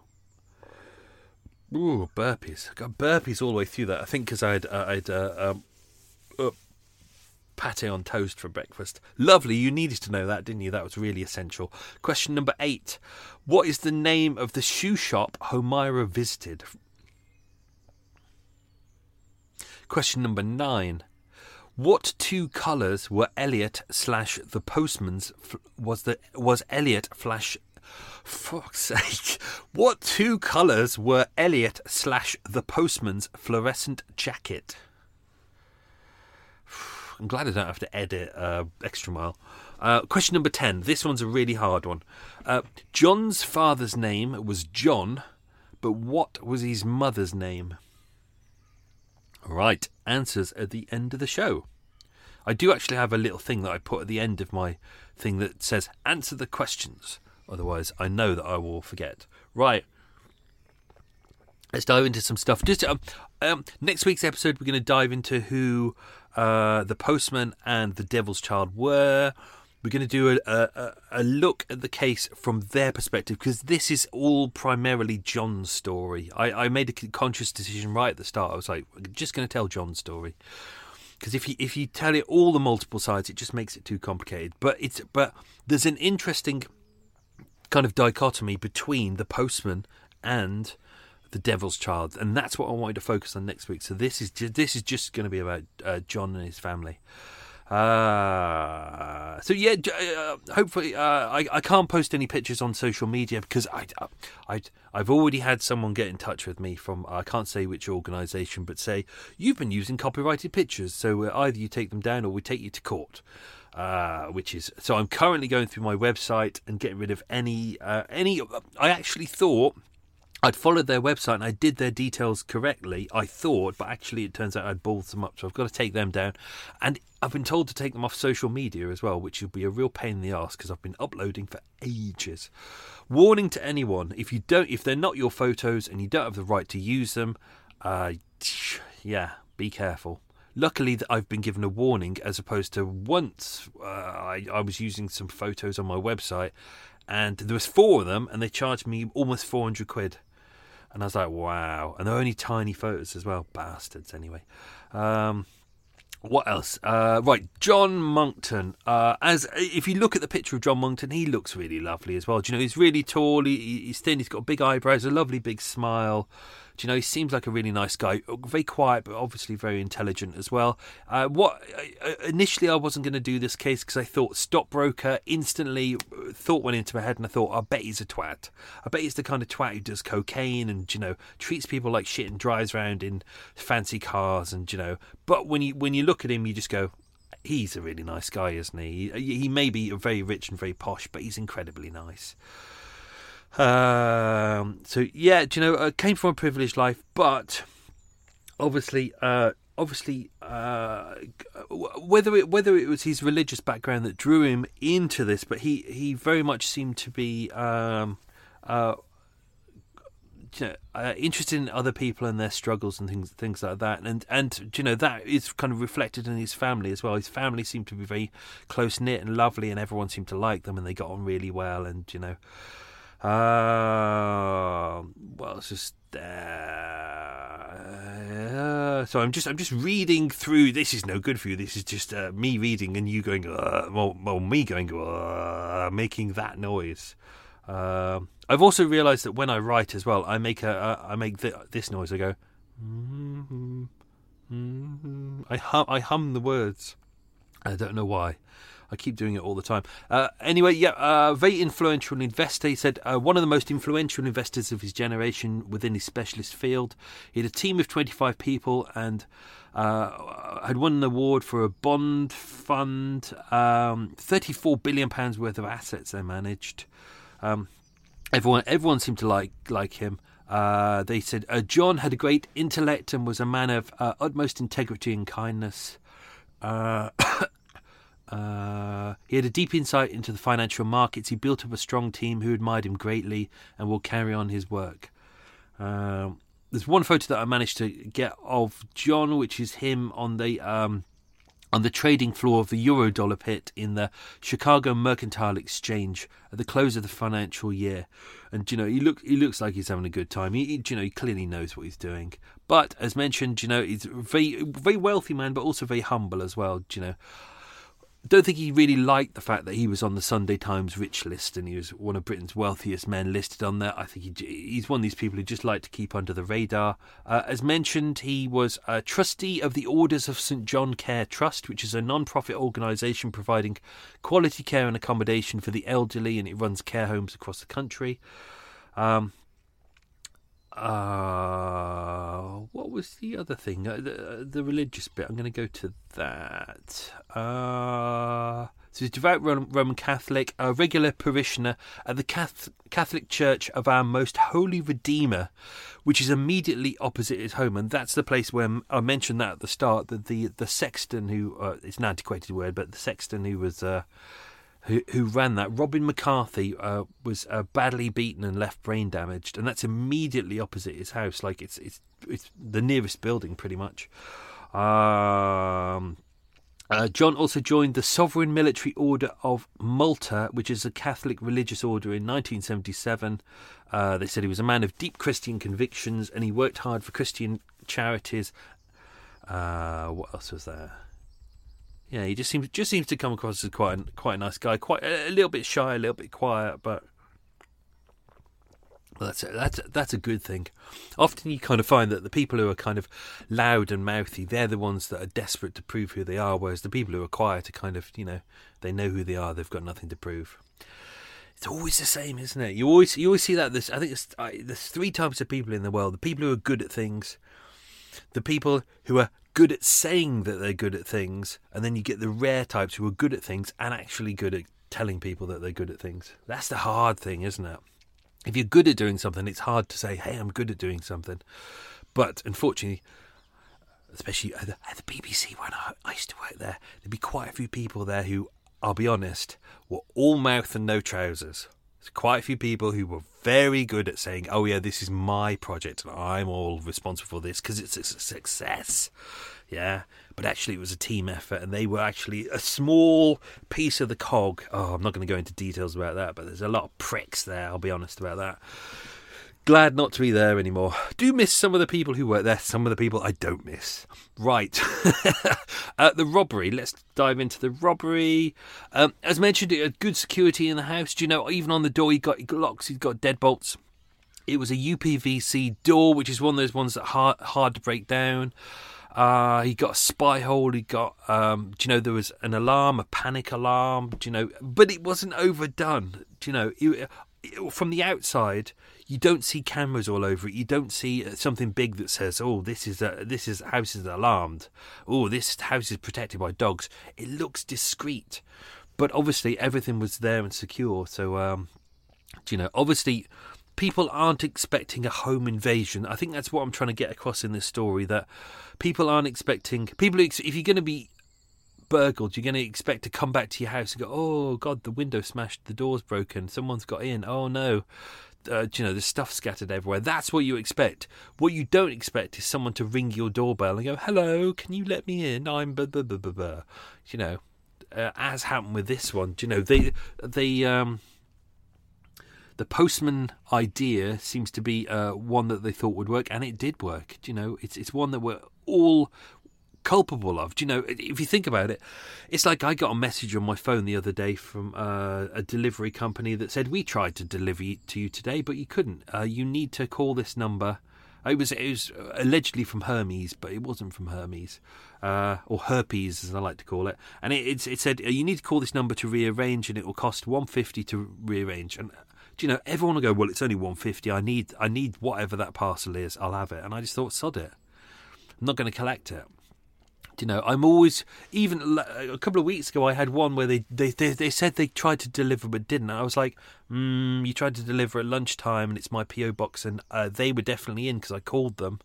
Ooh, burpees. I got burpees all the way through that. I think because I had, uh, I had uh, um, uh, pate on toast for breakfast. Lovely, you needed to know that, didn't you? That was really essential. Question number eight. What is the name of the shoe shop Homaira visited? Question number nine. What two colours were Elliot slash the postman's... Was the was Elliot flash... Fuck's sake. What two colours were Elliot slash the postman's fluorescent jacket? I'm glad I don't have to edit uh, Extra Mile. Uh, question number ten. This one's a really hard one. Uh, John's father's name was John, but what was his mother's name? Right, answers at the end of the show. I do actually have a little thing that I put at the end of my thing that says, answer the questions. Otherwise, I know that I will forget. Right, let's dive into some stuff. Just um, um, next week's episode, we're going to dive into who uh, the postman and the devil's child were. We're going to do a, a, a look at the case from their perspective, because this is all primarily John's story. I, I made a conscious decision right at the start. I was like, we're just going to tell John's story, because if you if you tell it all the multiple sides, it just makes it too complicated. But it's but there's an interesting kind of dichotomy between the postman and the devil's child, and that's what I wanted to focus on next week. So this is just, this is just going to be about uh, John and his family. Uh, so yeah, uh, hopefully uh, I, I can't post any pictures on social media, because I, I, I've already had someone get in touch with me from, I can't say which organisation, but say, you've been using copyrighted pictures, so either you take them down or we take you to court. Uh, which is, so I'm currently going through my website and getting rid of any, uh, any, I actually thought I'd followed their website and I did their details correctly, I thought, but actually it turns out I'd balled them up, so I've got to take them down. And I've been told to take them off social media as well, which will be a real pain in the arse because I've been uploading for ages. Warning to anyone, if you don't, if they're not your photos and you don't have the right to use them, uh, yeah, be careful. Luckily, I've been given a warning, as opposed to once uh, I, I was using some photos on my website and there was four of them and they charged me almost four hundred quid. And I was like, wow. And they're only tiny photos as well. Bastards, anyway. Um, what else? Uh, right, John Monckton. Uh, as if you look at the picture of John Monckton, he looks really lovely as well. Do you know, he's really tall, he, he's thin, he's got big eyebrows, a lovely big smile. Do you know, he seems like a really nice guy. Very quiet, but obviously very intelligent as well. Uh, what I, initially, I wasn't going to do this case because I thought stockbroker, instantly thought went into my head, and I thought, I bet he's a twat. I bet he's the kind of twat who does cocaine and, you know, treats people like shit and drives around in fancy cars and, you know. But when you when you look at him, you just go, he's a really nice guy, isn't he? He, he may be very rich and very posh, but he's incredibly nice. Um, so yeah, do you know, I came from a privileged life, but obviously, uh, obviously, uh, whether it, whether it was his religious background that drew him into this, but he, he very much seemed to be, um, uh, you know, uh, interested in other people and their struggles and things, things like that. And, and, you know, that is kind of reflected in his family as well. His family seemed to be very close knit and lovely, and everyone seemed to like them and they got on really well. And, you know, Uh, well, it's just uh, uh, so I'm just I'm just reading through. This is no good for you. This is just uh, me reading and you going uh, well, well, me going uh, making that noise. Uh, I've also realised that when I write as well, I make a uh, I make th- this noise. I go, mm-hmm, mm-hmm. I hum I hum the words. I don't know why. I keep doing it all the time. Uh, anyway, yeah, uh, very influential investor. He said uh, one of the most influential investors of his generation within his specialist field. He had a team of twenty-five people and uh, had won an award for a bond fund. Um, thirty-four billion pounds worth of assets they managed. Um, everyone, everyone seemed to like like him. Uh, they said uh, John had a great intellect and was a man of uh, utmost integrity and kindness. Uh, Uh, he had a deep insight into the financial markets. He built up a strong team who admired him greatly and will carry on his work. Um, there's one photo that I managed to get of John, which is him on the um, on the trading floor of the Eurodollar pit in the Chicago Mercantile Exchange at the close of the financial year. And, you know, he look he looks like he's having a good time. He, he you know, he clearly knows what he's doing. But, as mentioned, you know, he's a very, very wealthy man, but also very humble as well, you know. I don't think he really liked the fact that he was on the Sunday Times rich list and he was one of Britain's wealthiest men listed on there. I think he, he's one of these people who just like to keep under the radar. Uh, as mentioned, he was a trustee of the Orders of Saint John Care Trust, which is a non-profit organisation providing quality care and accommodation for the elderly, and it runs care homes across the country. Um, Uh, what was the other thing? Uh, the, the religious bit. I'm going to go to that. Uh, so he's a devout Roman Catholic, a regular parishioner at the Catholic Church of Our Most Holy Redeemer, which is immediately opposite his home. And that's the place where I mentioned that at the start, that the, the sexton who, uh, it's an antiquated word, but the sexton who was... Uh, Who, who ran that, Robin McCarthy, uh, was uh, badly beaten and left brain damaged, and that's immediately opposite his house. Like it's it's it's the nearest building, pretty much. Um, uh, John also joined the Sovereign Military Order of Malta, which is a Catholic religious order, in nineteen seventy-seven. Uh, they said he was a man of deep Christian convictions, and he worked hard for Christian charities. Uh, what else was there? Yeah, he just seems just seems to come across as quite a, quite a nice guy, quite a little bit shy, a little bit quiet, but well, that's a, that's a, that's a good thing. Often you kind of find that the people who are kind of loud and mouthy, they're the ones that are desperate to prove who they are, whereas the people who are quiet are kind of, you know, they know who they are, they've got nothing to prove. It's always the same, isn't it? You always you always see that. This I think it's, I, there's three types of people in the world: the people who are good at things, the people who are good at saying that they're good at things, and then you get the rare types who are good at things and actually good at telling people that they're good at things. That's the hard thing, isn't it? If you're good at doing something, it's hard to say, hey, I'm good at doing something. But unfortunately, especially at the, at the B B C when I, I used to work there, there'd be quite a few people there who, I'll be honest, were all mouth and no trousers. There's quite a few people who were very good at saying, oh yeah, this is my project and I'm all responsible for this because it's a success. Yeah, but actually it was a team effort and they were actually a small piece of the cog. Oh, I'm not going to go into details about that, but there's a lot of pricks there, I'll be honest about that. Glad not to be there anymore. Do miss some of the people who work there. Some of the people I don't miss. Right. uh, the robbery. Let's dive into the robbery. Um, as mentioned, it had good security in the house. Do you know, even on the door, he got, he got locks, he's got deadbolts. It was a U P V C door, which is one of those ones that hard hard to break down. Uh, he got a spy hole. He got, um, do you know, there was an alarm, a panic alarm. Do you know, but it wasn't overdone. Do you know, it, it, from the outside... You don't see cameras all over it. You don't see something big that says, "Oh, this is a, this is house is alarmed. Oh, this house is protected by dogs." It looks discreet, but obviously everything was there and secure. So, um, you know, obviously people aren't expecting a home invasion. I think that's what I'm trying to get across in this story. That people aren't expecting people. If you're going to be burgled, you're going to expect to come back to your house and go, "Oh God, the window smashed, the door's broken, someone's got in. Oh no." Uh, you know, there's stuff scattered everywhere. That's what you expect. What you don't expect is someone to ring your doorbell and go, "Hello, can you let me in? I'm blah blah blah blah blah." You know, uh, as happened with this one. You know, the the um, the postman idea seems to be uh, one that they thought would work, and it did work. You know, it's it's one that we're all culpable of. Do you know, if you think about it, it's like I got a message on my phone the other day from uh, a delivery company that said, "We tried to deliver to you today, but you couldn't. Uh, you need to call this number." It was it was allegedly from Hermes, but it wasn't from Hermes, uh, or herpes as I like to call it. And it, it it said you need to call this number to rearrange, and it will cost one hundred fifty to rearrange. And do you know, everyone will go, "Well, it's only one hundred fifty. I need I need whatever that parcel is. I'll have it." And I just thought, sod it. I'm not going to collect it. You know, I'm always, even a couple of weeks ago, I had one where they, they, they, they said they tried to deliver but didn't. I was like, mm, you tried to deliver at lunchtime and it's my P O box, and uh, they were definitely in because I called them.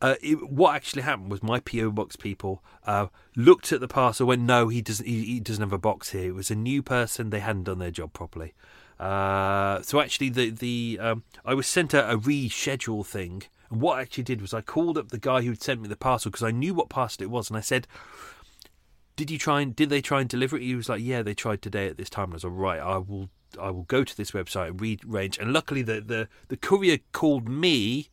Uh, it, what actually happened was my P O box people uh, looked at the parcel, went, "No, he doesn't, he, he doesn't have a box here." It was a new person. They hadn't done their job properly. Uh, so actually, the the um, I was sent a, a reschedule thing. And what I actually did was I called up the guy who'd sent me the parcel because I knew what parcel it was, and I said, did you try and did they try and deliver it? He was like, yeah, they tried today at this time. And I was like, right, I will I will go to this website and rearrange. And luckily the the, the courier called me.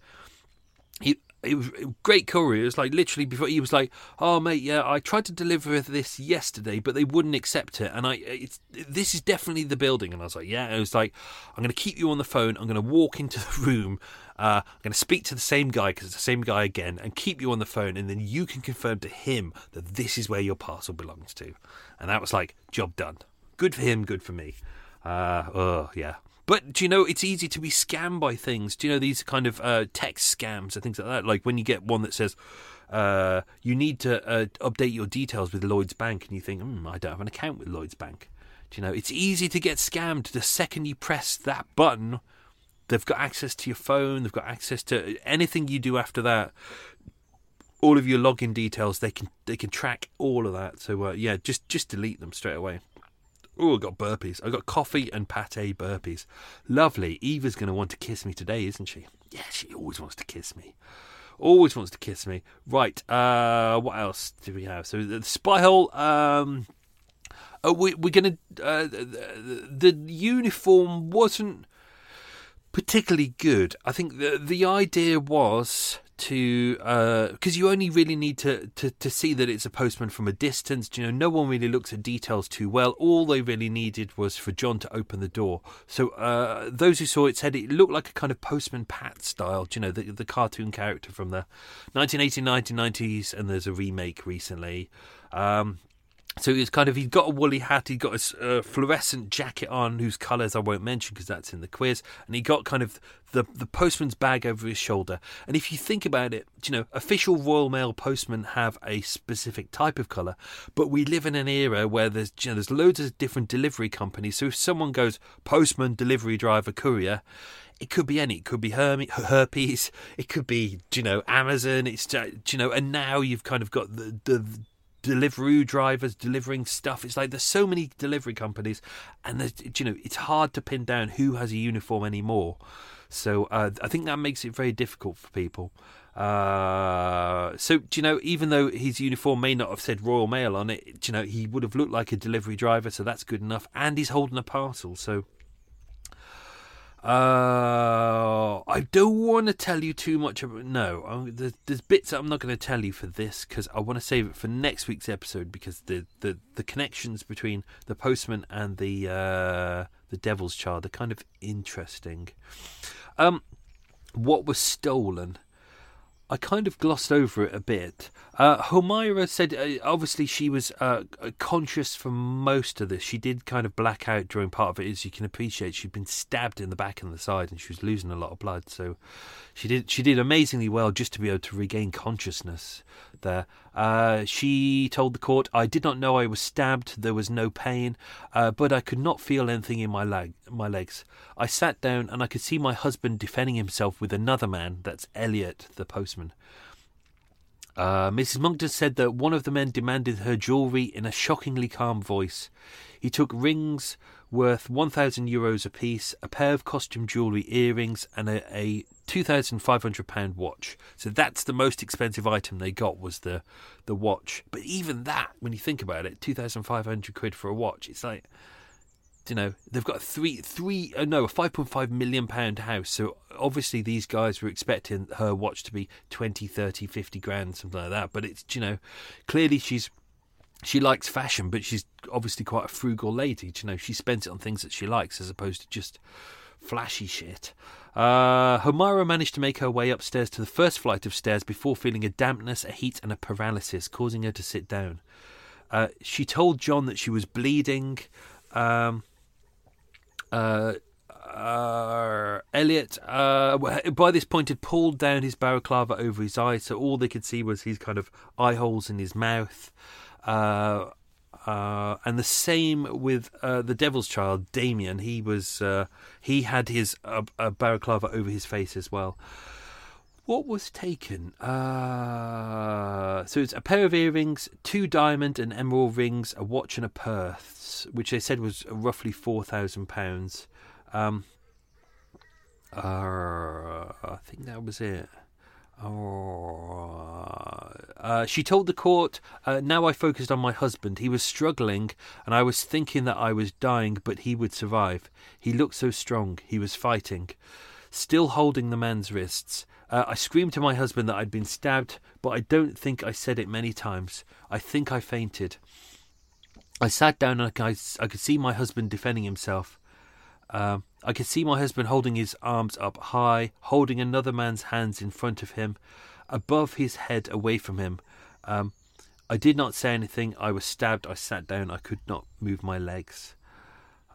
He It was a great courier. It was like literally before he was like, "Oh mate, yeah, I tried to deliver this yesterday, but they wouldn't accept it." And I, it's, this is definitely the building. And I was like, "Yeah." And it was like, "I'm going to keep you on the phone. I'm going to walk into the room. Uh, I'm going to speak to the same guy because it's the same guy again, and keep you on the phone, and then you can confirm to him that this is where your parcel belongs to." And that was like, job done. Good for him. Good for me. Uh, oh yeah. But, do you know, it's easy to be scammed by things. Do you know, these kind of uh, text scams and things like that? Like when you get one that says, uh, you need to uh, update your details with Lloyd's Bank, and you think, hmm, I don't have an account with Lloyd's Bank. Do you know, it's easy to get scammed. The second you press that button, they've got access to your phone, they've got access to anything you do after that. All of your login details, they can they can track all of that. So, uh, yeah, just just delete them straight away. Oh, I've got burpees. I've got coffee and pate burpees. Lovely. Eva's going to want to kiss me today, isn't she? Yeah, she always wants to kiss me. Always wants to kiss me. Right, uh, what else do we have? So the spy hole. Um, oh, we, we're going to... Uh, the, the uniform wasn't particularly good. I think the, the idea was... to uh because you only really need to, to to see that it's a postman from a distance. You know, no one really looks at details too well. All they really needed was for John to open the door. So uh those who saw it said it looked like a kind of Postman Pat style. Do you know, the the cartoon character from the nineteen eighties, nineteen nineties, and there's a remake recently. um So it's kind of, he'd got a woolly hat, he'd got a uh, fluorescent jacket on, whose colours I won't mention because that's in the quiz, and he got kind of the, the postman's bag over his shoulder. And if you think about it, you know, official Royal Mail postmen have a specific type of colour, but we live in an era where there's, you know, there's loads of different delivery companies. So if someone goes postman, delivery driver, courier, it could be any. It could be Hermes, herpes. It could be, you know, Amazon. It's, you know, and now you've kind of got the the Deliveroo drivers delivering stuff. It's like there's so many delivery companies, and there's, you know, it's hard to pin down who has a uniform anymore. So uh, I think that makes it very difficult for people. Uh, so, do you know, even though his uniform may not have said Royal Mail on it, do you know, he would have looked like a delivery driver, so that's good enough. And he's holding a parcel, so... Uh, I don't want to tell you too much about. No, I'm, there's, there's bits that I'm not going to tell you for this because I want to save it for next week's episode, because the, the, the connections between the postman and the uh, the Devil's Child are kind of interesting. Um, what was stolen? I kind of glossed over it a bit. Uh, Homaira said, uh, obviously she was uh, conscious for most of this. She did kind of black out during part of it, as you can appreciate. She'd been stabbed in the back and the side, and she was losing a lot of blood. So she did she did amazingly well just to be able to regain consciousness there. Uh, she told the court, "I did not know I was stabbed. There was no pain, uh, but I could not feel anything in my leg, my legs. I sat down and I could see my husband defending himself with another man. That's Elliot, the postman." Uh, Missus Monckton said that one of the men demanded her jewellery in a shockingly calm voice. He took rings worth one thousand euros apiece, a pair of costume jewellery earrings, and a, a two thousand five hundred pounds watch. So that's the most expensive item they got, was the the watch. But even that, when you think about it, two thousand five hundred quid for a watch, it's like, you know, they've got a three three uh, no a five point five million pound house, so obviously these guys were expecting her watch to be twenty, thirty, fifty grand, something like that. But it's, you know, clearly she's she likes fashion, but she's obviously quite a frugal lady. You know, she spends it on things that she likes as opposed to just flashy shit. Uh, Homaira managed to make her way upstairs to the first flight of stairs before feeling a dampness, a heat, and a paralysis, causing her to sit down. Uh, she told John that she was bleeding. Um, uh, uh, Elliot, uh, by this point, had pulled down his balaclava over his eyes, so all they could see was his kind of eye holes in his mouth. Uh, Uh, and the same with uh, the Devil's Child, Damien. He was uh, he had his uh, uh, balaclava over his face as well. What was taken? Uh, so it's a pair of earrings, two diamond and emerald rings, a watch and a purse, which they said was roughly four thousand pounds. Um, uh, I think that was it. Oh. Uh, she told the court, uh, now I focused on my husband. He was struggling, and I was thinking that I was dying, but he would survive. He looked so strong. He was fighting. Still holding the man's wrists. Uh, I screamed to my husband that I'd been stabbed, but I don't think I said it many times. I think I fainted. I sat down and I, I could see my husband defending himself. Um, I could see my husband holding his arms up high, holding another man's hands in front of him, above his head, away from him. Um, I did not say anything. I was stabbed. I sat down. I could not move my legs.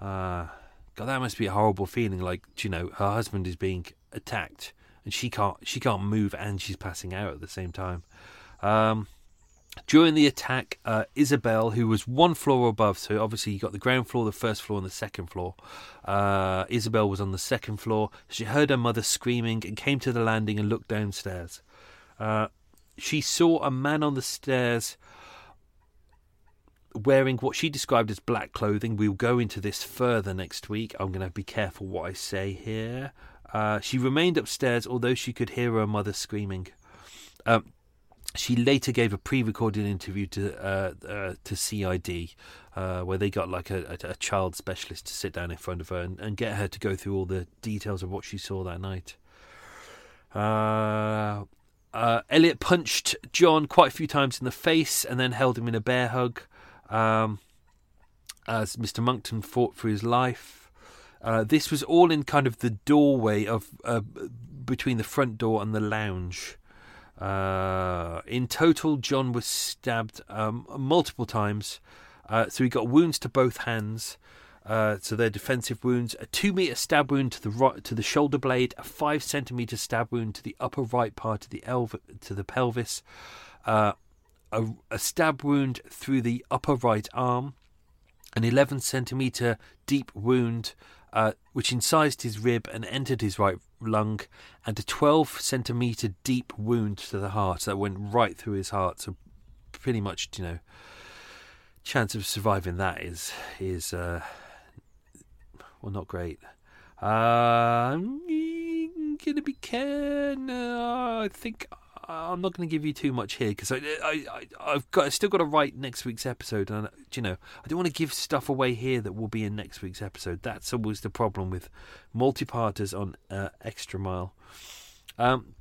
Uh, God, that must be a horrible feeling. Like, you know, her husband is being attacked and she can't, she can't move and she's passing out at the same time. Um... During the attack, uh, Isabel, who was one floor above, so obviously you got the ground floor, the first floor and the second floor. Uh, Isabel was on the second floor. She heard her mother screaming and came to the landing and looked downstairs. Uh, she saw a man on the stairs wearing what she described as black clothing. We'll go into this further next week. I'm going to be careful what I say here. Uh, she remained upstairs, although she could hear her mother screaming. Um... She later gave a pre-recorded interview to uh, uh, to C I D, uh, where they got like a, a, a child specialist to sit down in front of her and, and get her to go through all the details of what she saw that night. Uh, uh, Elliot punched John quite a few times in the face and then held him in a bear hug um, as Mister Monckton fought for his life. Uh, this was all in kind of the doorway of uh, between the front door and the lounge. Uh, in total, John was stabbed um, multiple times, uh, so he got wounds to both hands, uh, so they're defensive wounds. A two-metre stab wound to the right, to the shoulder blade, a five-centimetre stab wound to the upper right part of the elv- to the pelvis, uh, a, a stab wound through the upper right arm, an eleven-centimetre deep wound Uh, which incised his rib and entered his right lung, and a twelve-centimetre deep wound to the heart that went right through his heart. So pretty much, you know, chance of surviving that is, is uh, well, not great. Uh, I'm going to be care... No, I think I'm not going to give you too much here, because I, I, I, I've got, I've still got to write next week's episode, and you know I don't want to give stuff away here that will be in next week's episode. That's always the problem with multi-parters on uh, Extra Mile. Um,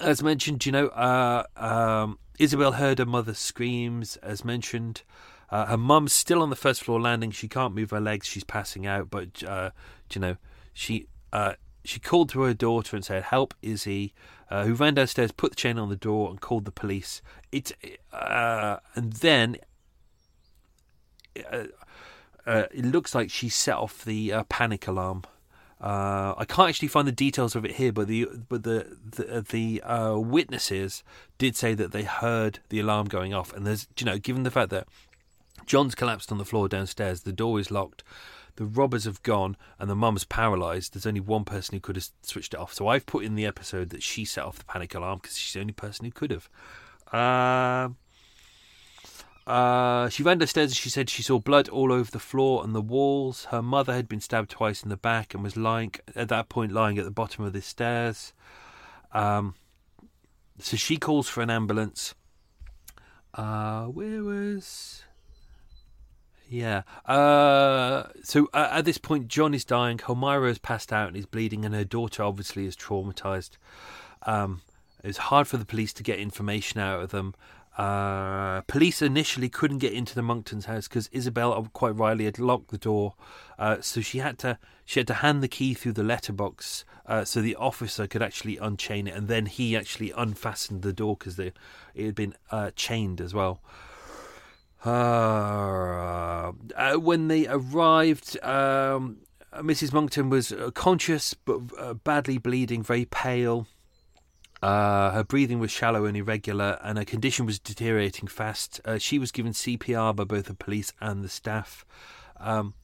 as mentioned, you know, uh, um, Isabel heard her mother screams. As mentioned, uh, her mum's still on the first floor landing. She can't move her legs. She's passing out, but uh, you know she. Uh, She called to her daughter and said, "Help, Izzy," uh, who ran downstairs, put the chain on the door, and called the police. It uh, and then uh, uh, it looks like she set off the uh, panic alarm. Uh, I can't actually find the details of it here, but the but the the, the uh, witnesses did say that they heard the alarm going off. And there's, you know, given the fact that John's collapsed on the floor downstairs, the door is locked, the robbers have gone, and the mum's paralysed. There's only one person who could have switched it off. So I've put in the episode that she set off the panic alarm because she's the only person who could have. Uh, uh, she ran downstairs and she said she saw blood all over the floor and the walls. Her mother had been stabbed twice in the back and was lying at that point lying at the bottom of the stairs. Um, so she calls for an ambulance. Uh, where was... Yeah. Uh, so uh, at this point, John is dying. Homaira has passed out and is bleeding, and her daughter obviously is traumatised. Um, it was hard for the police to get information out of them. Uh, police initially couldn't get into the Monckton's house because Isabel, quite rightly, had locked the door. Uh, so she had to she had to hand the key through the letterbox uh, so the officer could actually unchain it, and then he actually unfastened the door because it had been uh, chained as well. Uh, uh, when they arrived, um, Missus Monckton was conscious but uh, badly bleeding, very pale. Uh, her breathing was shallow and irregular, and her condition was deteriorating fast. Uh, she was given C P R by both the police and the staff. Um,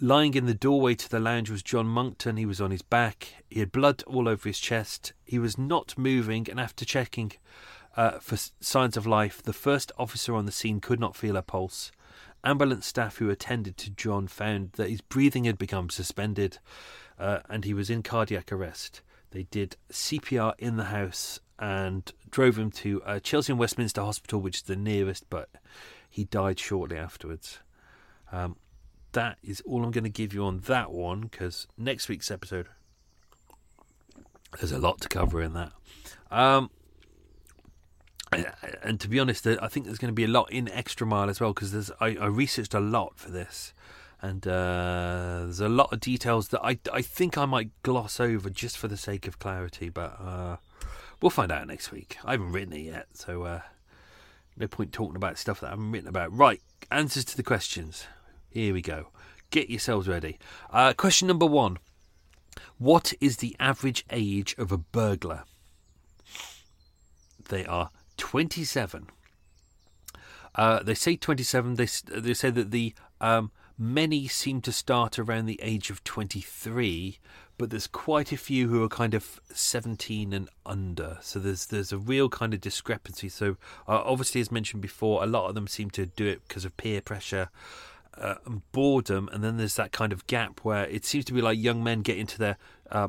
lying in the doorway to the lounge was John Monckton. He was on his back. He had blood all over his chest. He was not moving, and after checking Uh, for signs of life, the first officer on the scene could not feel her pulse. Ambulance staff who attended to John found that his breathing had become suspended uh, and he was in cardiac arrest. They did C P R in the house and drove him to uh, Chelsea and Westminster Hospital, which is the nearest, but he died shortly afterwards. Um, that is all I'm going to give you on that one, because next week's episode, there's a lot to cover in that. Um, and to be honest, I think there's going to be a lot in Extra Mile as well, because I, I researched a lot for this. And uh, there's a lot of details that I, I think I might gloss over just for the sake of clarity, but uh, we'll find out next week. I haven't written it yet, so uh, no point talking about stuff that I haven't written about. Right, answers to the questions. Here we go. Get yourselves ready. Uh, question number one. What is the average age of a burglar? They are twenty-seven. Uh, they say twenty-seven. They, they say that the... Um, Many seem to start around the age of twenty-three, but there's quite a few who are kind of seventeen and under. So there's there's a real kind of discrepancy. So uh, obviously, as mentioned before, a lot of them seem to do it because of peer pressure uh, and boredom. And then there's that kind of gap where it seems to be like young men get into their uh,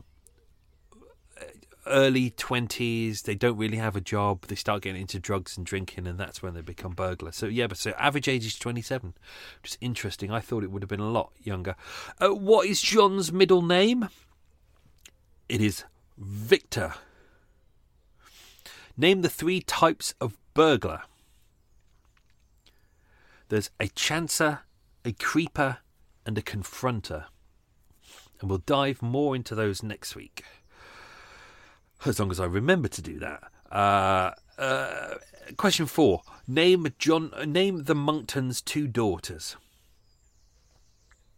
early twenties. They don't really have a job. They start getting into drugs and drinking, and that's when they become burglars. So yeah, but so average age is twenty-seven. Just interesting. I thought it would have been a lot younger. Uh, what is John's middle name? It is Victor. Name the three types of burglar. There's a chancer, a creeper, and a confronter. And we'll dive more into those next week. As long as I remember to do that. Uh, uh, question four. Name John. Name the Monckton's two daughters.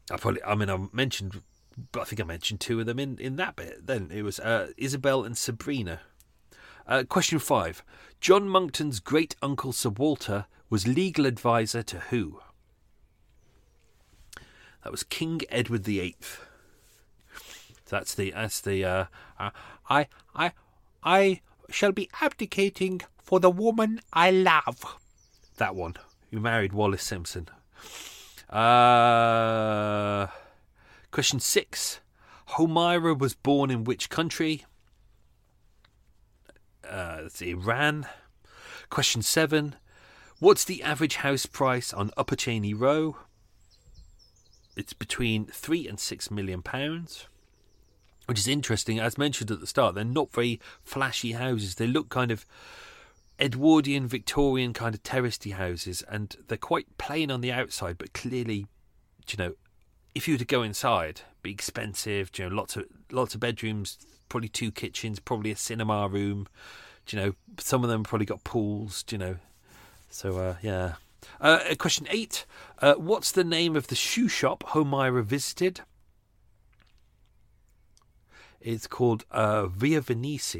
I probably. I mean, I mentioned. I think I mentioned two of them in, in that bit. Then it was uh, Isabel and Sabrina. Uh, question five. John Monckton's great uncle Sir Walter was legal advisor to who? That was King Edward the Eighth. That's the that's the uh, uh, I I I shall be abdicating for the woman I love. That one who married Wallace Simpson. Uh, question six: Homaira was born in which country? Uh, that's Iran. Question seven: What's the average house price on Upper Cheyne Row? It's between three and six million pounds. Which is interesting. As mentioned at the start, they're not very flashy houses. They look kind of Edwardian, Victorian kind of terracey houses, and they're quite plain on the outside, but clearly, you know, if you were to go inside, it'd be expensive, you know, lots of lots of bedrooms, probably two kitchens, probably a cinema room, you know, some of them probably got pools, you know. So uh, yeah. Uh, question eight. Uh, what's the name of the shoe shop Homaira visited? It's called uh, Via Venice,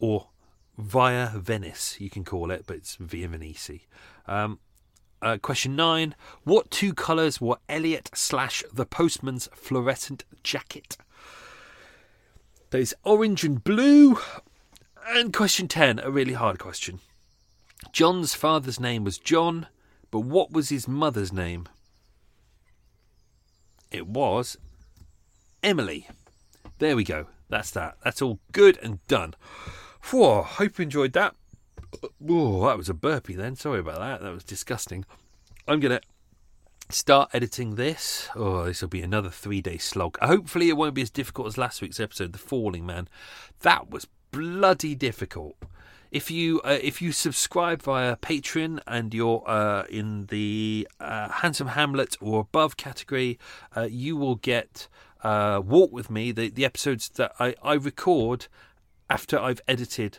or Via Venice, you can call it, but it's Via Venice. Um, uh, question nine. What two colours were Elliot slash the postman's fluorescent jacket? There's orange and blue. And question ten, a really hard question. John's father's name was John, but what was his mother's name? It was Emily. There we go. That's that. That's all good and done. Whoa, hope you enjoyed that. Whoa, that was a burpee then. Sorry about that. That was disgusting. I'm going to start editing this. Oh, this will be another three-day slog. Hopefully it won't be as difficult as last week's episode, The Falling Man. That was bloody difficult. If you uh, if you subscribe via Patreon and you're uh, in the uh, Handsome Hamlet or above category, uh, you will get... Uh, Walk With Me, the, the episodes that I, I record after I've edited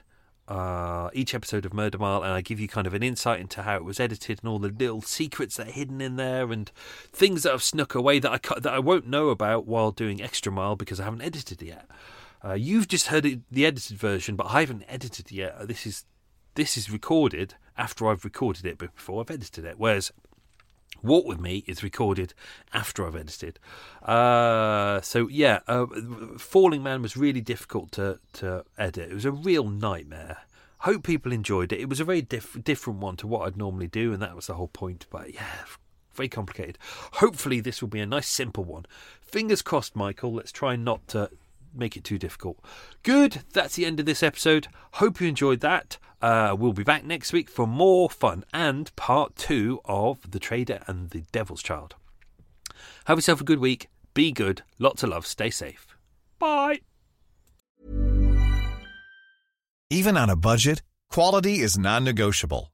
uh, each episode of Murder Mile, and I give you kind of an insight into how it was edited and all the little secrets that are hidden in there and things that I've snuck away that I, that I won't know about while doing Extra Mile because I haven't edited it yet. Uh, you've just heard it, the edited version, but I haven't edited it yet. This is, this is recorded after I've recorded it, but before I've edited it, whereas... Walk With Me is recorded after I've edited. Uh, so, yeah, uh, Falling Man was really difficult to, to edit. It was a real nightmare. Hope people enjoyed it. It was a very diff- different one to what I'd normally do, and that was the whole point. But, yeah, very complicated. Hopefully this will be a nice, simple one. Fingers crossed, Michael. Let's try not to make it too difficult. Good, that's the end of this episode. Hope you enjoyed that. Uh, we'll be back next week for more fun and part two of The Trader and the Devil's Child. Have yourself a good week. Be good. Lots of love. Stay safe. Bye. Even on a budget, quality is non-negotiable.